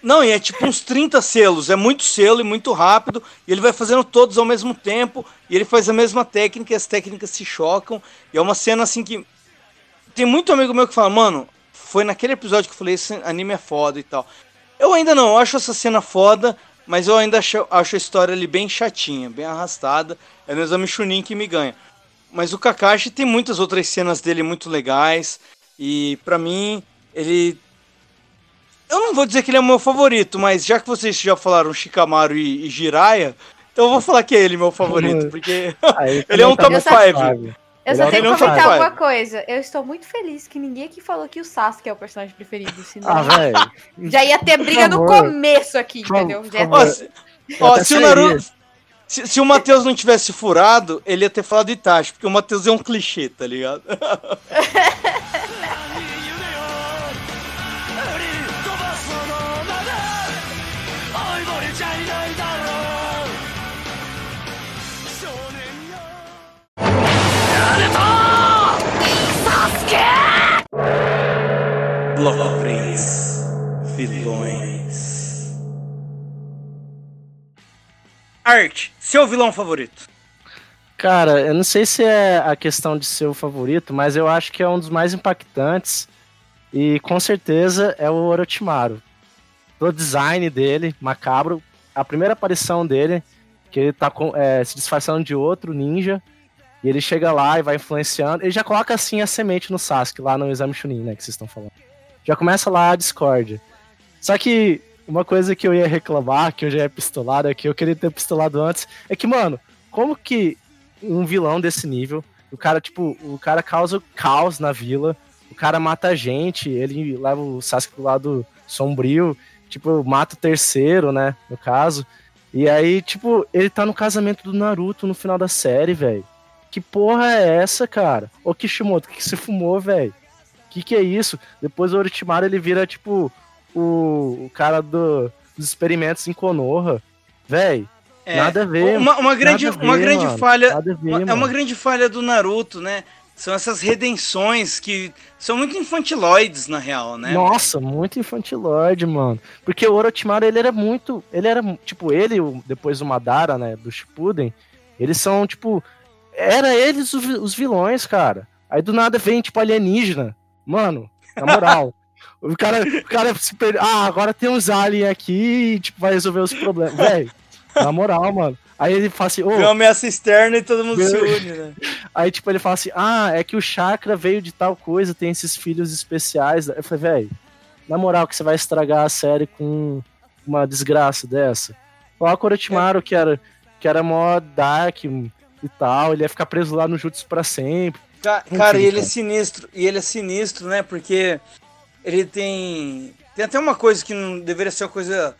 Não, e é tipo uns 30 selos. É muito selo e muito rápido. E ele vai fazendo todos ao mesmo tempo. E ele faz a mesma técnica e as técnicas se chocam. E é uma cena, assim, que... Tem muito amigo meu que fala, mano... Foi naquele episódio que eu falei, esse anime é foda e tal. Eu ainda não, eu acho essa cena foda, mas eu ainda acho a história ali bem chatinha, bem arrastada. É no exame Chunin que me ganha. Mas o Kakashi tem muitas outras cenas dele muito legais. E pra mim, ele... Eu não vou dizer que ele é o meu favorito, mas já que vocês já falaram Shikamaru e Jiraiya, então eu vou falar que é ele meu favorito, porque ele é um top 5. Eu só tenho que comentar alguma coisa. Eu estou muito feliz que ninguém aqui falou que o Sasuke é o personagem preferido. Senão... Já ia ter briga no começo aqui, entendeu? Se o Naruto... Se o Matheus não tivesse furado, ele ia ter falado Itachi, porque o Matheus é um clichê, tá ligado? Lofres, vilões. Art, seu vilão favorito? Cara, eu não sei se é a questão de ser o favorito, mas eu acho que é um dos mais impactantes e com certeza é o Orochimaru. O design dele, macabro, a primeira aparição dele, que ele tá se disfarçando de outro ninja. E ele chega lá e vai influenciando. Ele já coloca, assim, a semente no Sasuke, lá no exame Chunin, né, que vocês estão falando. Já começa lá a discórdia. Só que uma coisa que eu ia reclamar, que eu já ia pistolado, que eu queria ter pistolado antes, é que, mano, como que um vilão desse nível, o cara, tipo, o cara causa caos na vila, o cara mata a gente, ele leva o Sasuke pro lado sombrio, tipo, mata o terceiro, né, no caso. E aí, tipo, ele tá no casamento do Naruto no final da série, velho. Que porra é essa, cara? Ô, Kishimoto, o que você fumou, velho? Que é isso? Depois o Orochimaru, ele vira, tipo, o cara dos experimentos em Konoha. Véi, nada a ver. Uma grande falha do Naruto, né? São essas redenções que são muito infantiloides, na real, né? Nossa, muito infantiloide, mano. Porque o Orochimaru, ele era muito... Ele era, tipo, ele, depois o Madara, né, do Shippuden, eles são, tipo... Era eles os vilões, cara. Aí do nada vem, tipo, alienígena. Mano, na moral... O cara se perdeu. Ah, agora tem uns aliens aqui e tipo, vai resolver os problemas. Véi, na moral, mano. Aí ele fala assim... Viu a ameaça externa e todo mundo se une, né? Aí, tipo, ele fala assim... Ah, é que o chakra veio de tal coisa, tem esses filhos especiais. Eu falei, véi, na moral que você vai estragar a série com uma desgraça dessa? Lá o Orochimaru, que era mó dark e tal, ele ia ficar preso lá no Jutsu pra sempre. Cara, e ele é sinistro. E ele é sinistro, né? Porque... Ele tem até uma coisa que não deveria ser uma coisa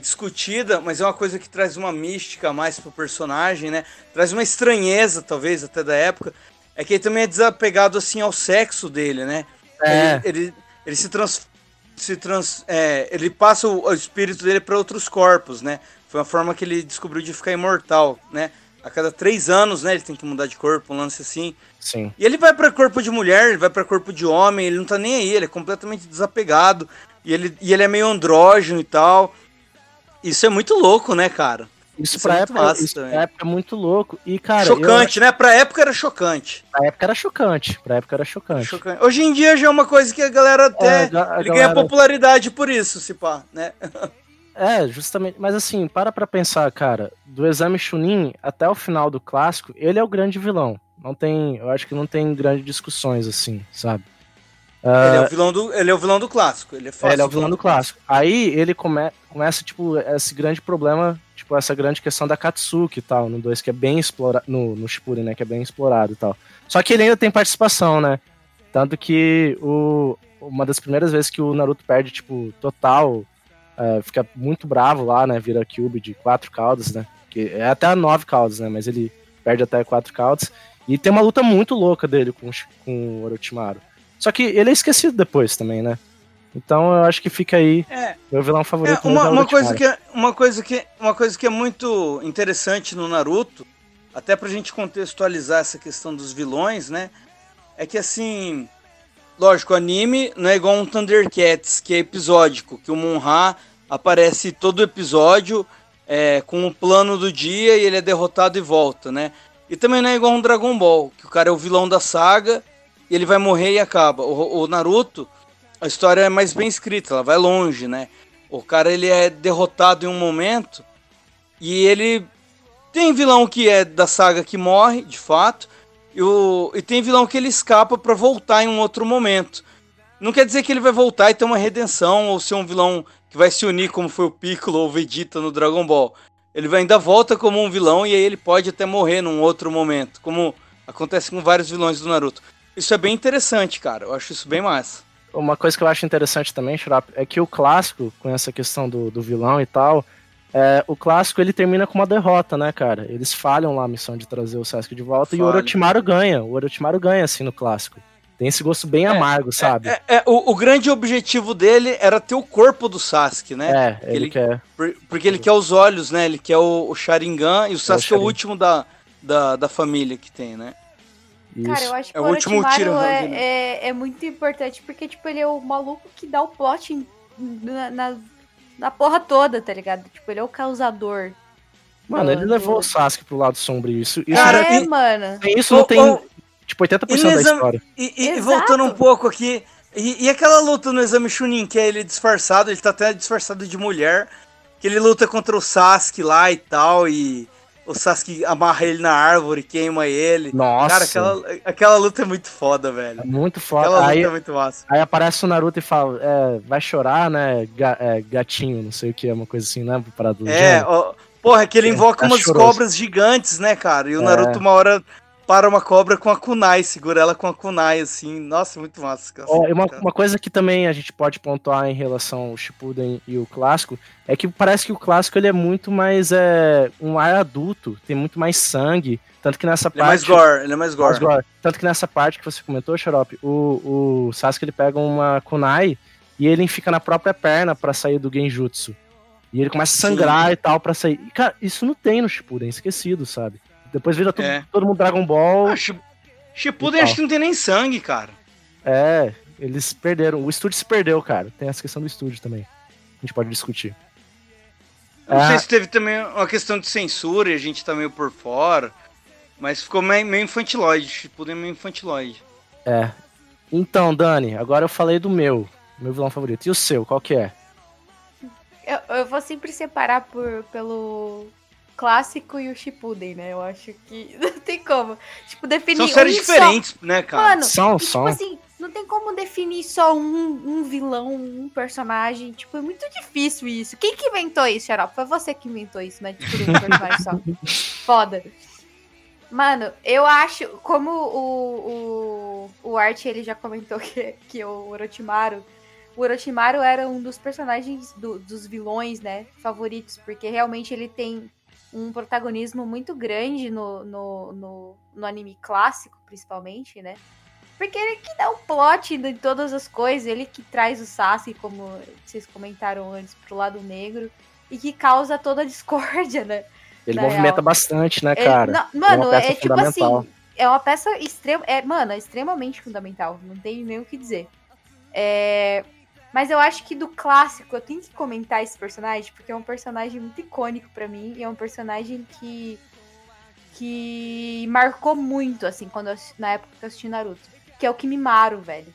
discutida, mas é uma coisa que traz uma mística a mais pro personagem, né? Traz uma estranheza, talvez, até da época. É que ele também é desapegado, assim, ao sexo dele, né? É. Ele ele passa o espírito dele para outros corpos, né? Foi uma forma que ele descobriu de ficar imortal, né? A cada 3 anos, né, ele tem que mudar de corpo, um lance assim. Sim. E ele vai pra corpo de mulher, ele vai pra corpo de homem, ele não tá nem aí, ele é completamente desapegado. E ele é meio andrógeno e tal. Isso é muito louco, né, cara? Isso pra época é muito louco. E, cara, chocante, né? Pra época era chocante. Pra época era chocante. Hoje em dia já é uma coisa que a galera até... ele ganha popularidade por isso, se pá, né? É, justamente, mas assim, pra pensar, cara, do exame Chunin até o final do clássico, ele é o grande vilão. Eu acho que não tem grandes discussões, assim, sabe? Ele é o vilão do clássico, ele é fácil. Ele é o vilão do clássico. Aí ele começa, tipo, esse grande problema, tipo, essa grande questão da Akatsuki e tal, no 2, que é bem explorado, no Shippuden, né, que é bem explorado e tal. Só que ele ainda tem participação, né? Tanto que uma das primeiras vezes que o Naruto perde, tipo, total... fica muito bravo lá, né, vira Kyuubi de 4 caudas, né, que é até 9 caudas, né, mas ele perde até 4 caudas, e tem uma luta muito louca dele com o Orochimaru, só que ele é esquecido depois também, né, então eu acho que fica aí meu vilão favorito. Uma coisa que é muito interessante no Naruto, até pra gente contextualizar essa questão dos vilões, né, é que assim... Lógico, o anime não é igual um Thundercats, que é episódico, que o Monra aparece todo episódio com o plano do dia e ele é derrotado e volta, né? E também não é igual um Dragon Ball, que o cara é o vilão da saga e ele vai morrer e acaba. O Naruto, a história é mais bem escrita, ela vai longe, né? O cara, ele é derrotado em um momento e ele tem vilão que é da saga que morre, de fato, e tem vilão que ele escapa pra voltar em um outro momento. Não quer dizer que ele vai voltar e ter uma redenção, ou ser um vilão que vai se unir, como foi o Piccolo ou o Vegeta no Dragon Ball. Ele ainda volta como um vilão e aí ele pode até morrer num outro momento, como acontece com vários vilões do Naruto. Isso é bem interessante, cara. Eu acho isso bem massa. Uma coisa que eu acho interessante também, Shurap, é que o clássico, com essa questão do vilão e tal... o clássico, ele termina com uma derrota, né, cara? Eles falham lá a missão de trazer o Sasuke de volta e o Orochimaru ganha. O Orochimaru ganha, assim, no clássico. Tem esse gosto bem amargo, sabe? O grande objetivo dele era ter o corpo do Sasuke, né? Ele quer. Porque ele quer os olhos, né? Ele quer o Sharingan e o Sasuke é o último da família que tem, né? Isso. Cara, eu acho que o Orochimaru é muito importante porque, tipo, ele é o maluco que dá o plot na porra toda, tá ligado? Tipo, ele é o causador. Mano, ele levou o Sasuke pro lado sombrio. Isso cara, mano. Isso não tem, tipo, 80% da história. E voltando um pouco aqui, e aquela luta no exame Chunin, que é ele disfarçado, ele tá até disfarçado de mulher, que ele luta contra o Sasuke lá e tal, e o Sasuke amarra ele na árvore, queima ele. Nossa. Cara, aquela luta é muito foda, velho. É muito foda. Aquela luta aí, é muito massa. Aí aparece o Naruto e fala, vai chorar, né, gatinho, não sei o que, é uma coisa assim, né? Parado porra, que ele invoca umas cobras gigantes, né, cara? E o Naruto uma hora... para uma cobra com a kunai, segura ela com a kunai, assim, nossa, muito massa. Oh, uma coisa que também a gente pode pontuar em relação ao Shippuden e o clássico, é que parece que o clássico ele é muito mais um ar adulto, tem muito mais sangue, tanto que nessa parte... Ele é mais gore. Tanto que nessa parte que você comentou, Xarope, o Sasuke ele pega uma kunai e ele fica na própria perna pra sair do genjutsu. E ele começa a sangrar e tal pra sair. E, cara, isso não tem no Shippuden, esquecido, sabe? Depois vira todo mundo Dragon Ball. Shippuden acho que não tem nem sangue, cara. É, eles perderam. O estúdio se perdeu, cara. Tem essa questão do estúdio também. A gente pode discutir. Eu não sei se teve também uma questão de censura e a gente tá meio por fora. Mas ficou meio infantiloide. Shippuden é meio infantiloide. É. Então, Dani, agora eu falei do meu vilão favorito. E o seu, qual que é? Eu vou sempre separar pelo... clássico e o Shippuden, né? Eu acho que não tem como. Tipo, definir são séries diferentes, né, cara? Mano, são. Tipo assim, não tem como definir só um vilão, um personagem. Tipo, é muito difícil isso. Quem que inventou isso, Xarope? Foi você que inventou isso, né? De tudo um personagem só. Foda. Mano, eu acho... Como o Art, ele já comentou que o Orochimaru era um dos personagens dos vilões, né? Favoritos. Porque realmente ele tem... um protagonismo muito grande no anime clássico, principalmente, né? Porque ele que dá o plot de todas as coisas, ele que traz o Sasuke, como vocês comentaram antes, pro lado negro, e que causa toda a discórdia, né? Ele movimenta bastante, né, cara? Mano, é tipo assim, é uma peça extremamente fundamental, não tem nem o que dizer. Mas eu acho que do clássico, eu tenho que comentar esse personagem, porque é um personagem muito icônico pra mim, e é um personagem que marcou muito, assim, na época que eu assisti Naruto, que é o Kimimaro, velho.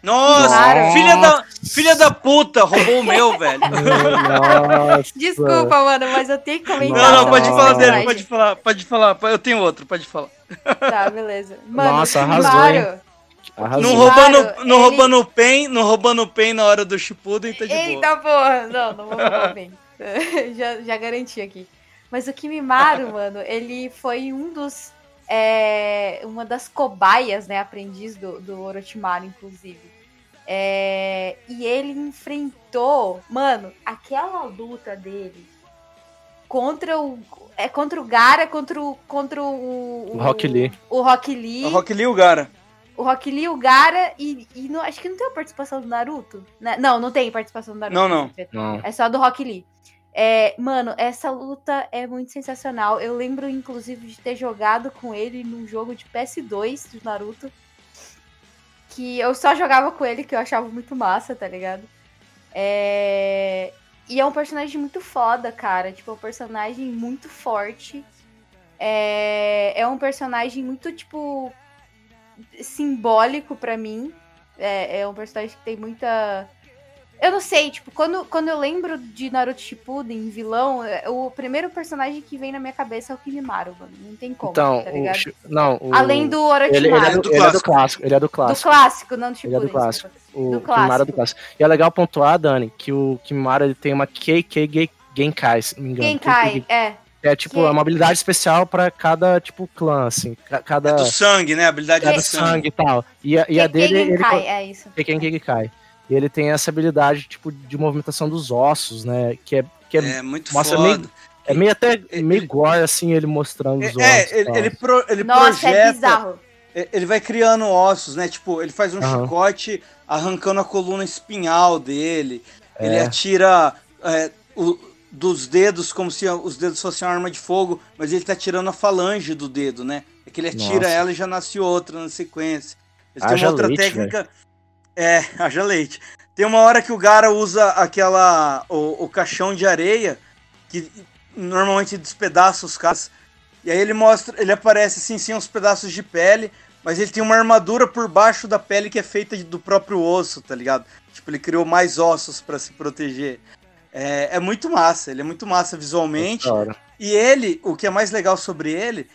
Nossa. Filha da puta, roubou o meu, velho. Nossa. Desculpa, mano, mas eu tenho que comentar. Não, pode falar dele, pode falar, eu tenho outro, pode falar. Tá, beleza. Mano, nossa, arrasou. Não roubando o Pain na hora do Shippuden, tá de boa. Eita porra, não vou roubar o Pain. já garanti aqui. Mas o Kimimaro, mano, ele foi uma das cobaias, né, aprendiz do Orochimaru, inclusive. E ele enfrentou, mano, aquela luta dele contra o Gaara, contra o Rock Lee. O Rock Lee e o Gaara. O Rock Lee, o Gaara e não, acho que não tem a participação do Naruto, né? Não tem participação do Naruto. Não. É só do Rock Lee. Mano, essa luta é muito sensacional. Eu lembro, inclusive, de ter jogado com ele num jogo de PS2 do Naruto. Que eu só jogava com ele, que eu achava muito massa, tá ligado? E é um personagem muito foda, cara. Tipo, é um personagem muito forte. É um personagem muito, tipo... simbólico pra mim. É um personagem que tem muita... Eu não sei, tipo, quando eu lembro de Naruto Shippuden, vilão, o primeiro personagem que vem na minha cabeça é o Kimimaro, mano. Não tem como, então, tá ligado? Além do Orochimaru. Ele é do clássico. Do clássico, não do Shippuden. Ele é do clássico. O Kimimaro é do clássico. E é legal pontuar, Dani, que o Kimimaro ele tem uma Keikei Genkai, se não me engano. Genkai, é tipo, é uma habilidade especial pra cada, tipo, clã, assim. Cada... É do sangue, né? Habilidade do sangue e tal. E a dele... Keikei Genkai. E ele tem essa habilidade, tipo, de movimentação dos ossos, né? Que é muito foda. É meio gore, assim, ele mostrando os ossos. Ele Nossa, projeta... é bizarro. Ele vai criando ossos, né? Tipo, ele faz um chicote arrancando a coluna espinhal dele. Ele atira... dos dedos, como se os dedos fossem uma arma de fogo, mas ele tá tirando a falange do dedo, né? É que ele atira ela e já nasce outra na sequência. Ele tem uma outra técnica... Véio. Haja leite. Tem uma hora que o Gaara usa o caixão de areia, que normalmente despedaça os caras, e aí ele aparece assim, sem uns pedaços de pele, mas ele tem uma armadura por baixo da pele que é feita do próprio osso, tá ligado? Tipo, ele criou mais ossos pra se proteger. É muito massa, ele é muito massa visualmente. E ele, o que é mais legal sobre ele,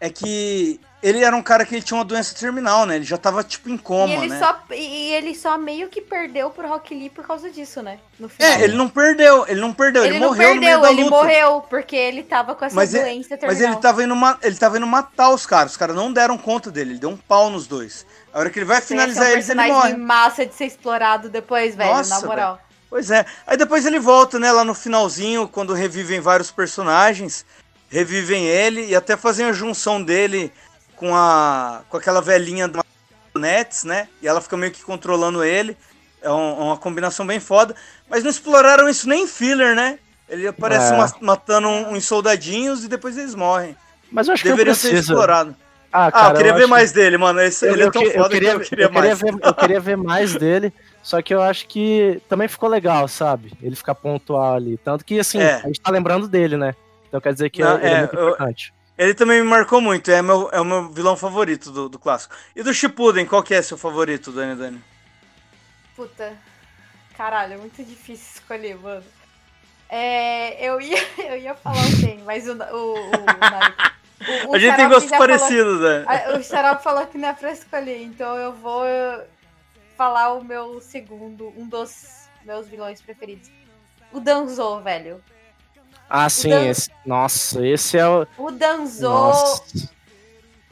é que ele era um cara que ele tinha uma doença terminal, né? Ele já tava, tipo, em coma, né? E ele só meio que perdeu pro Rock Lee por causa disso, né? No final. Ele não perdeu. Ele morreu no meio da luta. Ele morreu, porque ele tava com essa doença terminal. Mas ele tava indo matar os caras. Os caras não deram conta dele. Ele deu um pau nos dois. A hora que ele vai finalizar eles, ele morre. É um personagem massa de ser explorado depois, velho. Nossa, na moral. Velho. Pois é. Aí depois ele volta, né? Lá no finalzinho, quando revivem vários personagens. Revivem ele e até fazem a junção dele com aquela velhinha do Nets, né? E ela fica meio que controlando ele. É uma combinação bem foda. Mas não exploraram isso nem em filler, né? Ele aparece matando uns soldadinhos e depois eles morrem. Mas eu acho Deveriam que eu preciso. Ser explorado. Cara, eu queria ver mais dele, mano. Ele é tão foda que eu queria mais. Eu queria ver mais dele, só que eu acho que também ficou legal, sabe? Ele ficar pontual ali. Tanto que, assim, a gente tá lembrando dele, né? Então quer dizer que ele é muito importante. Ele também me marcou muito, é o meu vilão favorito do clássico. E do Shippuden, qual que é seu favorito, Dani? Puta, caralho, é muito difícil escolher, mano. Eu ia falar o Pain, mas o a gente tem gostos parecidos, né? O Xarope falou que não é pra escolher, então eu vou falar o meu segundo, um dos meus vilões preferidos. O Danzou, velho. Ah, sim, esse é o... O Danzou... Nossa.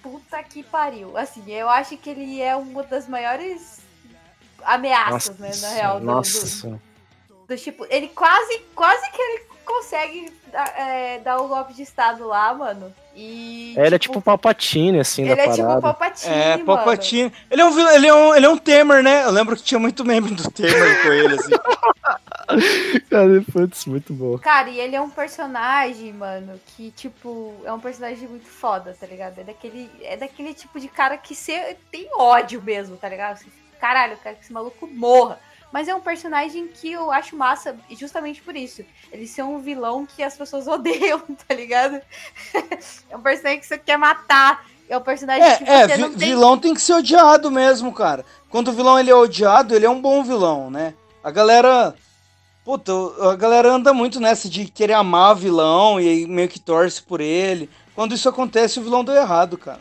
Puta que pariu. Assim, eu acho que ele é uma das maiores ameaças, nossa, né, na real. Nossa. Do tipo, ele quase que ele consegue dar o golpe de estado lá, mano. E, ele é tipo o Palpatine, assim, da parada. Ele é tipo o Palpatine, mano. Palpatine. Ele é um Temer, né? Eu lembro que tinha muito meme do Temer com ele, assim. Cara, putz, muito bom. Cara, e ele é um personagem, mano, que, tipo, é um personagem muito foda, tá ligado? É daquele tipo de cara que você tem ódio mesmo, tá ligado? Assim, caralho, eu quero que esse maluco morra. Mas é um personagem que eu acho massa justamente por isso. Ele ser um vilão que as pessoas odeiam, tá ligado? É um personagem que você quer matar. É um personagem que você não tem... vilão tem que ser odiado mesmo, cara. Quando o vilão ele é odiado, ele é um bom vilão, né? A galera anda muito nessa de querer amar vilão e meio que torce por ele. Quando isso acontece, o vilão deu errado, cara.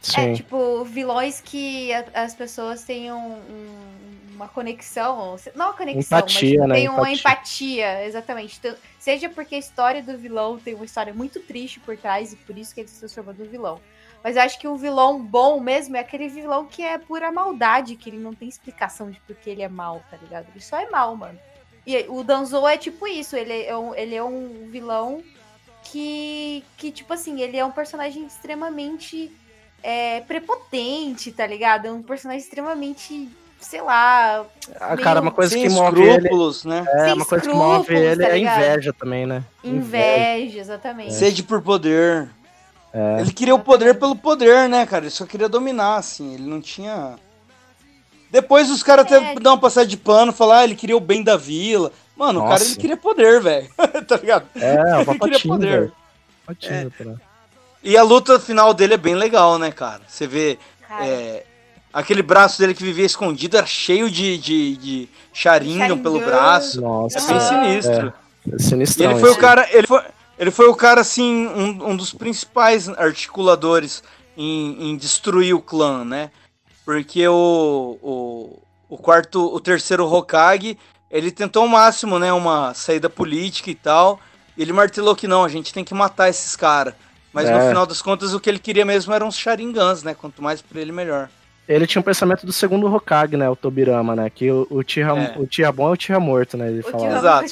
Sim. Tipo, vilões que as pessoas têm uma conexão. Não uma conexão, empatia, mas tem uma empatia, exatamente. Então, seja porque a história do vilão tem uma história muito triste por trás e por isso que ele se transforma no vilão. Mas eu acho que um vilão bom mesmo é aquele vilão que é pura maldade, que ele não tem explicação de porque ele é mal, tá ligado? Ele só é mal, mano. E o Danzou é tipo isso, ele é um vilão que tipo assim, ele é um personagem extremamente prepotente, tá ligado? É um personagem extremamente, sei lá... Cara, uma coisa que move ele... né? Uma coisa que move ele é inveja também, né? Inveja, exatamente. Sede por poder. Ele queria o poder pelo poder, né, cara? Ele só queria dominar, assim, ele não tinha... Depois os caras até dão uma passada de pano, falar, ele queria o bem da vila. Mano, nossa. O cara, ele queria poder, velho. Tá ligado? Ele queria poder. E a luta final dele é bem legal, né, cara? Você vê aquele braço dele que vivia escondido, era cheio de Sharingan pelo braço. Nossa. É bem sinistro. É sinistro. Ele foi o cara, ele foi o cara, assim, um dos principais articuladores em destruir o clã, né? Porque o terceiro Hokage, ele tentou ao máximo, né, uma saída política e tal. E ele martelou que não, a gente tem que matar esses caras. Mas no final das contas, o que ele queria mesmo eram os Sharingans, né? Quanto mais pra ele, melhor. Ele tinha um pensamento do segundo Hokage, né? O Tobirama, né? Que o Tira Bom é o Tira Morto, né? Ele falava. Exato.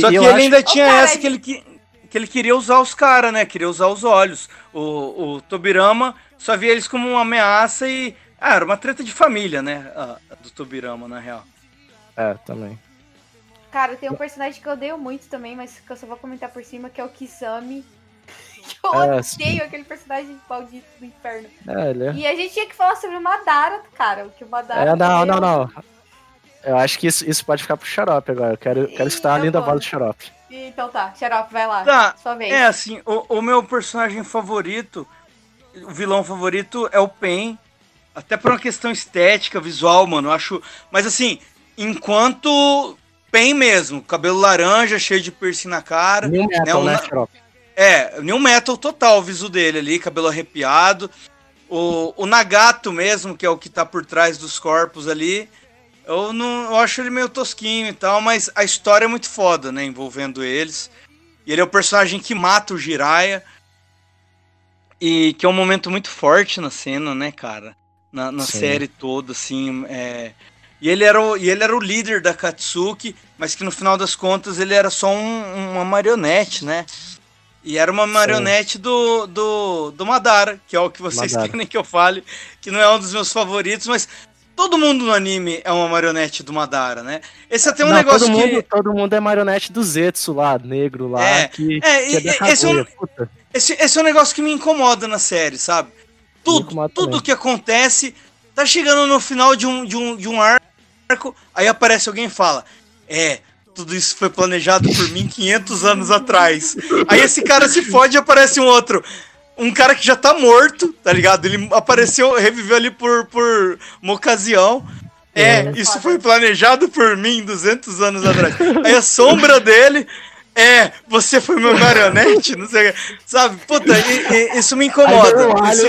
Só que ele ainda tinha essa que ele queria usar os caras, né? Queria usar os olhos. O Tobirama só via eles como uma ameaça e... era uma treta de família, né? A do Tobirama, na real. Também. Cara, tem um personagem que eu odeio muito também, mas que eu só vou comentar por cima, que é o Kisame. Que eu odeio aquele personagem maldito do inferno. E a gente tinha que falar sobre o Madara, cara. O que o Madara... Não. Eu acho que isso pode ficar pro Xarope agora. Eu quero escutar a linda voz do Xarope. Então tá, Xarope, vai lá. Tá. Sua vez. Assim, o meu personagem favorito, o vilão favorito é o Pain. Até por uma questão estética, visual, mano. Eu acho. Mas assim, enquanto Pain mesmo, cabelo laranja, cheio de piercing na cara. New Metal, né? New Metal total o viso dele ali, cabelo arrepiado. O Nagato mesmo, que é o que tá por trás dos corpos ali, eu acho ele meio tosquinho e tal, mas a história é muito foda, né, envolvendo eles. E ele é o personagem que mata o Jiraiya, e que é um momento muito forte na cena, né, cara, na série toda, assim, E ele era o líder da Akatsuki, mas que no final das contas ele era só uma marionete, né? E era uma marionete do Madara, que é o que vocês querem que eu fale, que não é um dos meus favoritos, mas todo mundo no anime é uma marionete do Madara, né? Esse até um negócio todo mundo é marionete do Zetsu lá, negro lá, da Kaguya, esse é um negócio que me incomoda na série, sabe? Tudo que acontece... Tá chegando no final de um arco, aí aparece alguém e fala, tudo isso foi planejado por mim 500 anos atrás. Aí esse cara se fode e aparece um outro. Um cara que já tá morto, tá ligado? Ele apareceu, reviveu ali por uma ocasião. Isso foi planejado por mim 200 anos atrás. Aí a sombra dele... você foi meu marionete, não sei o que. Sabe? Puta, isso me incomoda.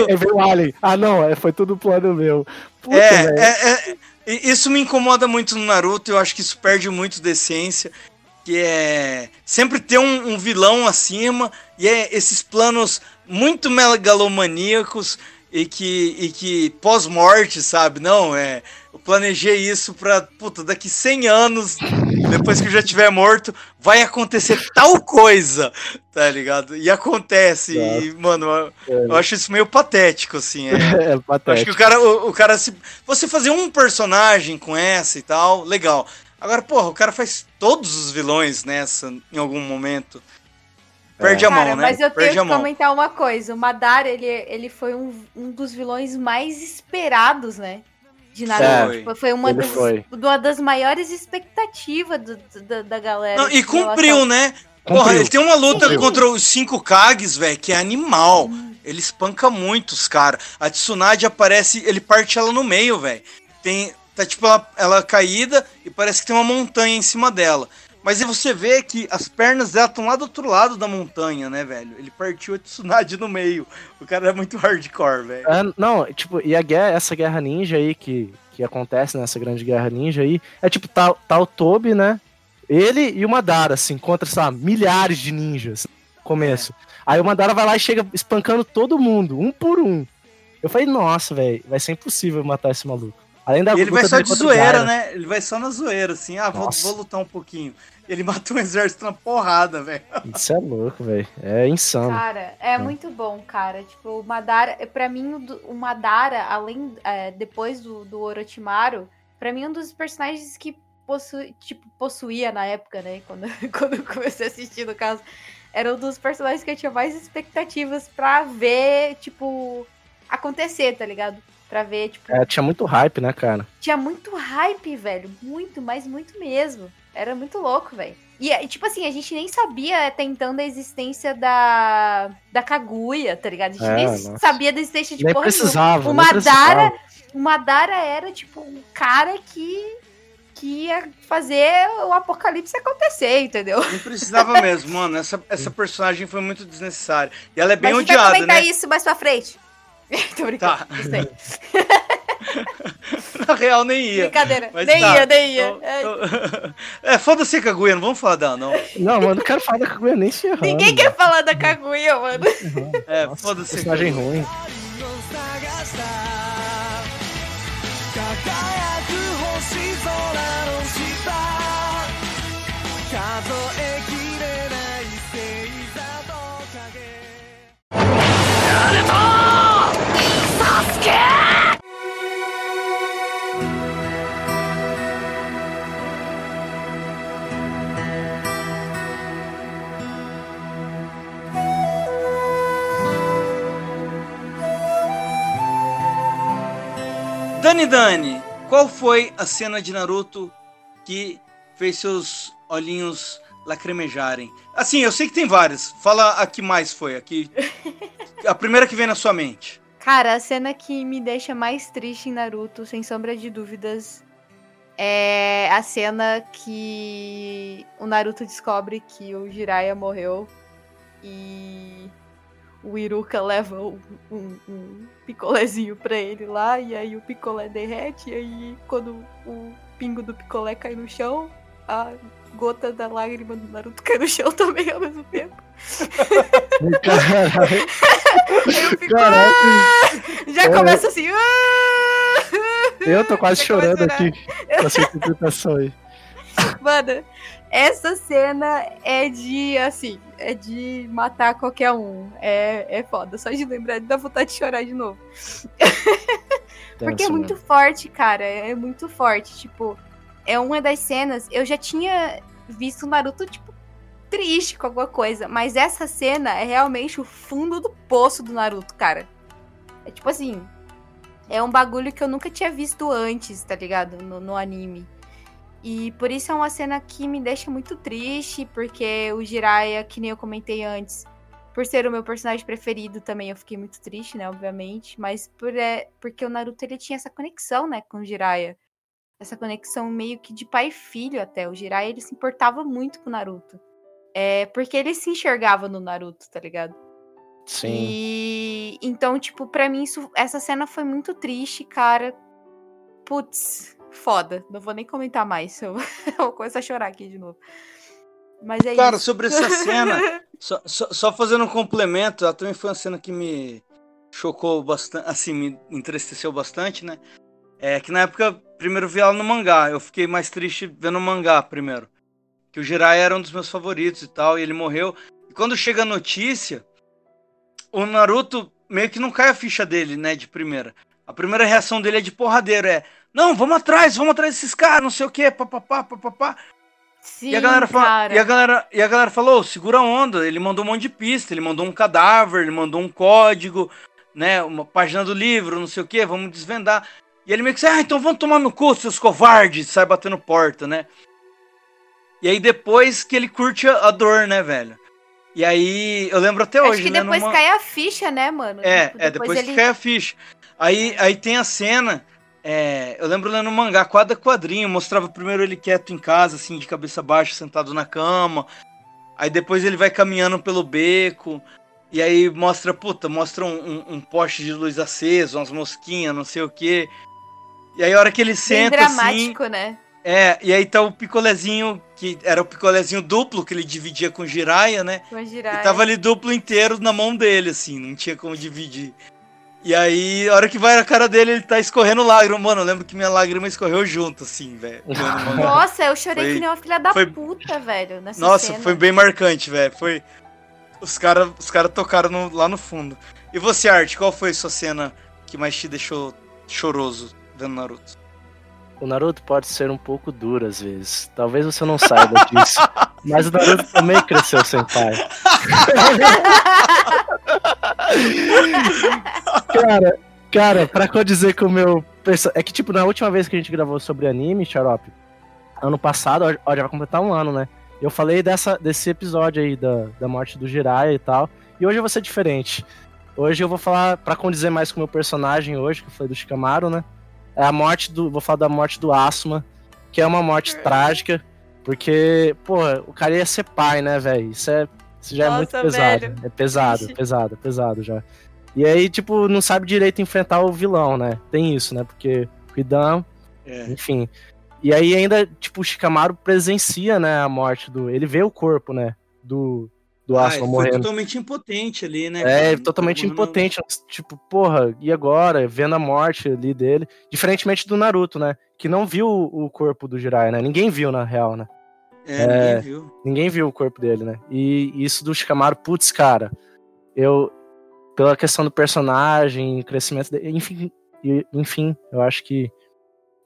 Eu vi o Alien. Ah, não, foi tudo plano meu. Puta, isso me incomoda muito no Naruto, eu acho que isso perde muito de essência, que é sempre ter um vilão acima, e é esses planos muito megalomaníacos e que pós-morte, sabe? Não, eu planejei isso pra, puta, daqui 100 anos... Depois que eu já estiver morto, vai acontecer tal coisa, tá ligado? E acontece, e, mano, eu acho isso meio patético, assim. Patético. Acho que o cara se... Você fazer um personagem com essa e tal, legal. Agora, porra, o cara faz todos os vilões nessa, em algum momento. Perde a mão, né? Mas eu tenho que comentar uma coisa. O Madara, ele foi um dos vilões mais esperados, né? De Naruto, foi uma das maiores expectativas da galera. Não, e cumpriu, né? Porra, ele tem uma luta contra os 5 Kages, velho, que é animal. Ele espanca muito os caras. A Tsunade aparece, ele parte ela no meio, velho. Tá tipo ela caída e parece que tem uma montanha em cima dela. Mas aí você vê que as pernas dela estão lá do outro lado da montanha, né, velho? Ele partiu a Tsunade no meio. O cara é muito hardcore, velho. E essa guerra ninja aí que acontece nessa grande guerra ninja aí, tá o Tobi, né? Ele e o Madara se encontram, sei lá, milhares de ninjas no começo. Aí o Madara vai lá e chega espancando todo mundo, um por um. Eu falei, nossa, velho, vai ser impossível matar esse maluco. Ele vai só de zoeira, né? Ele vai só na zoeira, assim. Ah, vou lutar um pouquinho. Ele matou um exército na porrada, velho. Isso é louco, velho. É insano. Cara, muito bom, cara. Tipo, o Madara... Pra mim, o Madara, além... depois do Orochimaru, pra mim, um dos personagens que possuía na época, né? Quando eu comecei a assistir, no caso. Era um dos personagens que eu tinha mais expectativas pra ver, tipo... acontecer, tá ligado? Pra ver, tipo... tinha muito hype, né, cara? Tinha muito hype, velho. Muito, mas muito mesmo. Era muito louco, velho. E, tipo assim, a gente nem sabia até então da existência da Kaguya, tá ligado? A gente nem sabia da existência de porra nenhuma. O Madara era, tipo, um cara que ia fazer o apocalipse acontecer, entendeu? Não precisava mesmo, mano. Essa personagem foi muito desnecessária. E ela é bem odiada, né? A gente vai comentar isso mais pra frente. Tô brincando, isso aí. Na real, nem ia. Brincadeira, nem ia. Foda-se, Kaguya, não vamos falar dela, não. Não, mano, não quero falar da Kaguya nem se errando. Ninguém quer falar da Kaguya, mano. Nossa, foda-se. Personagem ruim. Dani, qual foi a cena de Naruto que fez seus olhinhos lacrimejarem? Assim, eu sei que tem várias. Fala a que mais foi, a primeira que vem na sua mente. Cara, a cena que me deixa mais triste em Naruto, sem sombra de dúvidas, é a cena que o Naruto descobre que o Jiraiya morreu e o Iruka leva um picolézinho pra ele lá, e aí o picolé derrete, e aí quando o pingo do picolé cai no chão, a gota da lágrima do Naruto cai no chão também ao mesmo tempo. Caralho. Aí eu fico, já começa assim. Eu tô quase chorando aqui com essa interpretação aí. Mano, essa cena é de, assim, é de matar qualquer um. É foda, só de lembrar dá vontade de chorar de novo. Porque é muito forte, cara, é muito forte. Tipo, é uma das cenas, eu já tinha visto o Naruto, tipo, triste com alguma coisa, mas essa cena é realmente o fundo do poço do Naruto, cara. É tipo assim, é um bagulho que eu nunca tinha visto antes, tá ligado? No anime. E por isso é uma cena que me deixa muito triste, porque o Jiraiya, que nem eu comentei antes, por ser o meu personagem preferido também, eu fiquei muito triste, né, obviamente, mas porque o Naruto, ele tinha essa conexão, né, com o Jiraiya, essa conexão meio que de pai e filho até. O Jiraiya, ele se importava muito com o Naruto, porque ele se enxergava no Naruto, tá ligado? Sim. E então, tipo, pra mim, essa cena foi muito triste, cara. Putz, foda, não vou nem comentar mais, eu vou começar a chorar aqui de novo. Mas é, cara, isso. Sobre essa cena, só fazendo um complemento, ela também foi uma cena que me chocou bastante, assim, me entristeceu bastante, né? É que na época, primeiro vi ela no mangá, eu fiquei mais triste vendo o mangá primeiro, que o Jiraiya era um dos meus favoritos e tal, e ele morreu. E quando chega a notícia, o Naruto meio que não cai a ficha dele, né, de primeira. A primeira reação dele é de porradeiro, não, vamos atrás desses caras, não sei o que, papapá, papapá. Sim, e a galera fala, e a galera falou, segura a onda, ele mandou um monte de pista, ele mandou um cadáver, ele mandou um código, né, uma página do livro, não sei o que, vamos desvendar. E ele meio que disse, então vamos tomar no cu, seus covardes, sai batendo porta, né. E aí depois que ele curte a dor, né, velho. E aí, eu lembro até hoje, né? Acho que depois cai a ficha, né, mano? Depois que cai a ficha. Aí tem a cena, eu lembro lendo um mangá, quadra a quadrinho, mostrava primeiro ele quieto em casa, assim, de cabeça baixa, sentado na cama. Aí depois ele vai caminhando pelo beco, e aí mostra um poste de luz aceso, umas mosquinhas, não sei o quê. E aí a hora que ele senta, bem dramático, assim, né? E aí tá o picolézinho, que era o picolézinho duplo, que ele dividia com o Jiraiya, né? Com o Jiraiya. E tava ali duplo inteiro na mão dele, assim, não tinha como dividir. E aí, a hora que vai na cara dele, ele tá escorrendo lágrima. Mano, eu lembro que minha lágrima escorreu junto, assim, velho. Nossa, eu chorei que nem uma filha da puta, velho, nessa cena. Foi bem marcante, velho. Foi... Os cara tocaram lá no fundo. E você, Art, qual foi a sua cena que mais te deixou choroso vendo Naruto? O Naruto pode ser um pouco duro às vezes. Talvez você não saiba disso. Mas o Naruto também cresceu sem pai. Cara, pra que eu dizer que o meu... É que, tipo, na última vez que a gente gravou sobre anime, Xarope, ano passado, ó, já vai completar um ano, né? Eu falei desse episódio aí da morte do Jiraiya e tal. E hoje eu vou ser diferente. Hoje eu vou falar, pra condizer mais com o meu personagem hoje, que eu falei do Shikamaru, né? É a morte vou falar da morte do Asuma, que é uma morte trágica, porque, porra, o cara ia ser pai, né, velho? Isso já é muito pesado. Velho. É pesado já. E aí, tipo, não sabe direito enfrentar o vilão, né? Tem isso, né? Porque o Hidan, enfim. E aí ainda, tipo, o Shikamaru presencia, né, a morte do... Ele vê o corpo, né, do Asuma morrendo. Ele foi totalmente impotente ali, né? Totalmente impotente. Tipo, porra, e agora? Vendo a morte ali dele. Diferentemente do Naruto, né? Que não viu o corpo do Jiraiya, né? Ninguém viu, na real, né? Ninguém viu. Ninguém viu o corpo dele, né? E isso do Shikamaru, putz, cara. Eu, pela questão do personagem, crescimento dele, enfim, eu acho que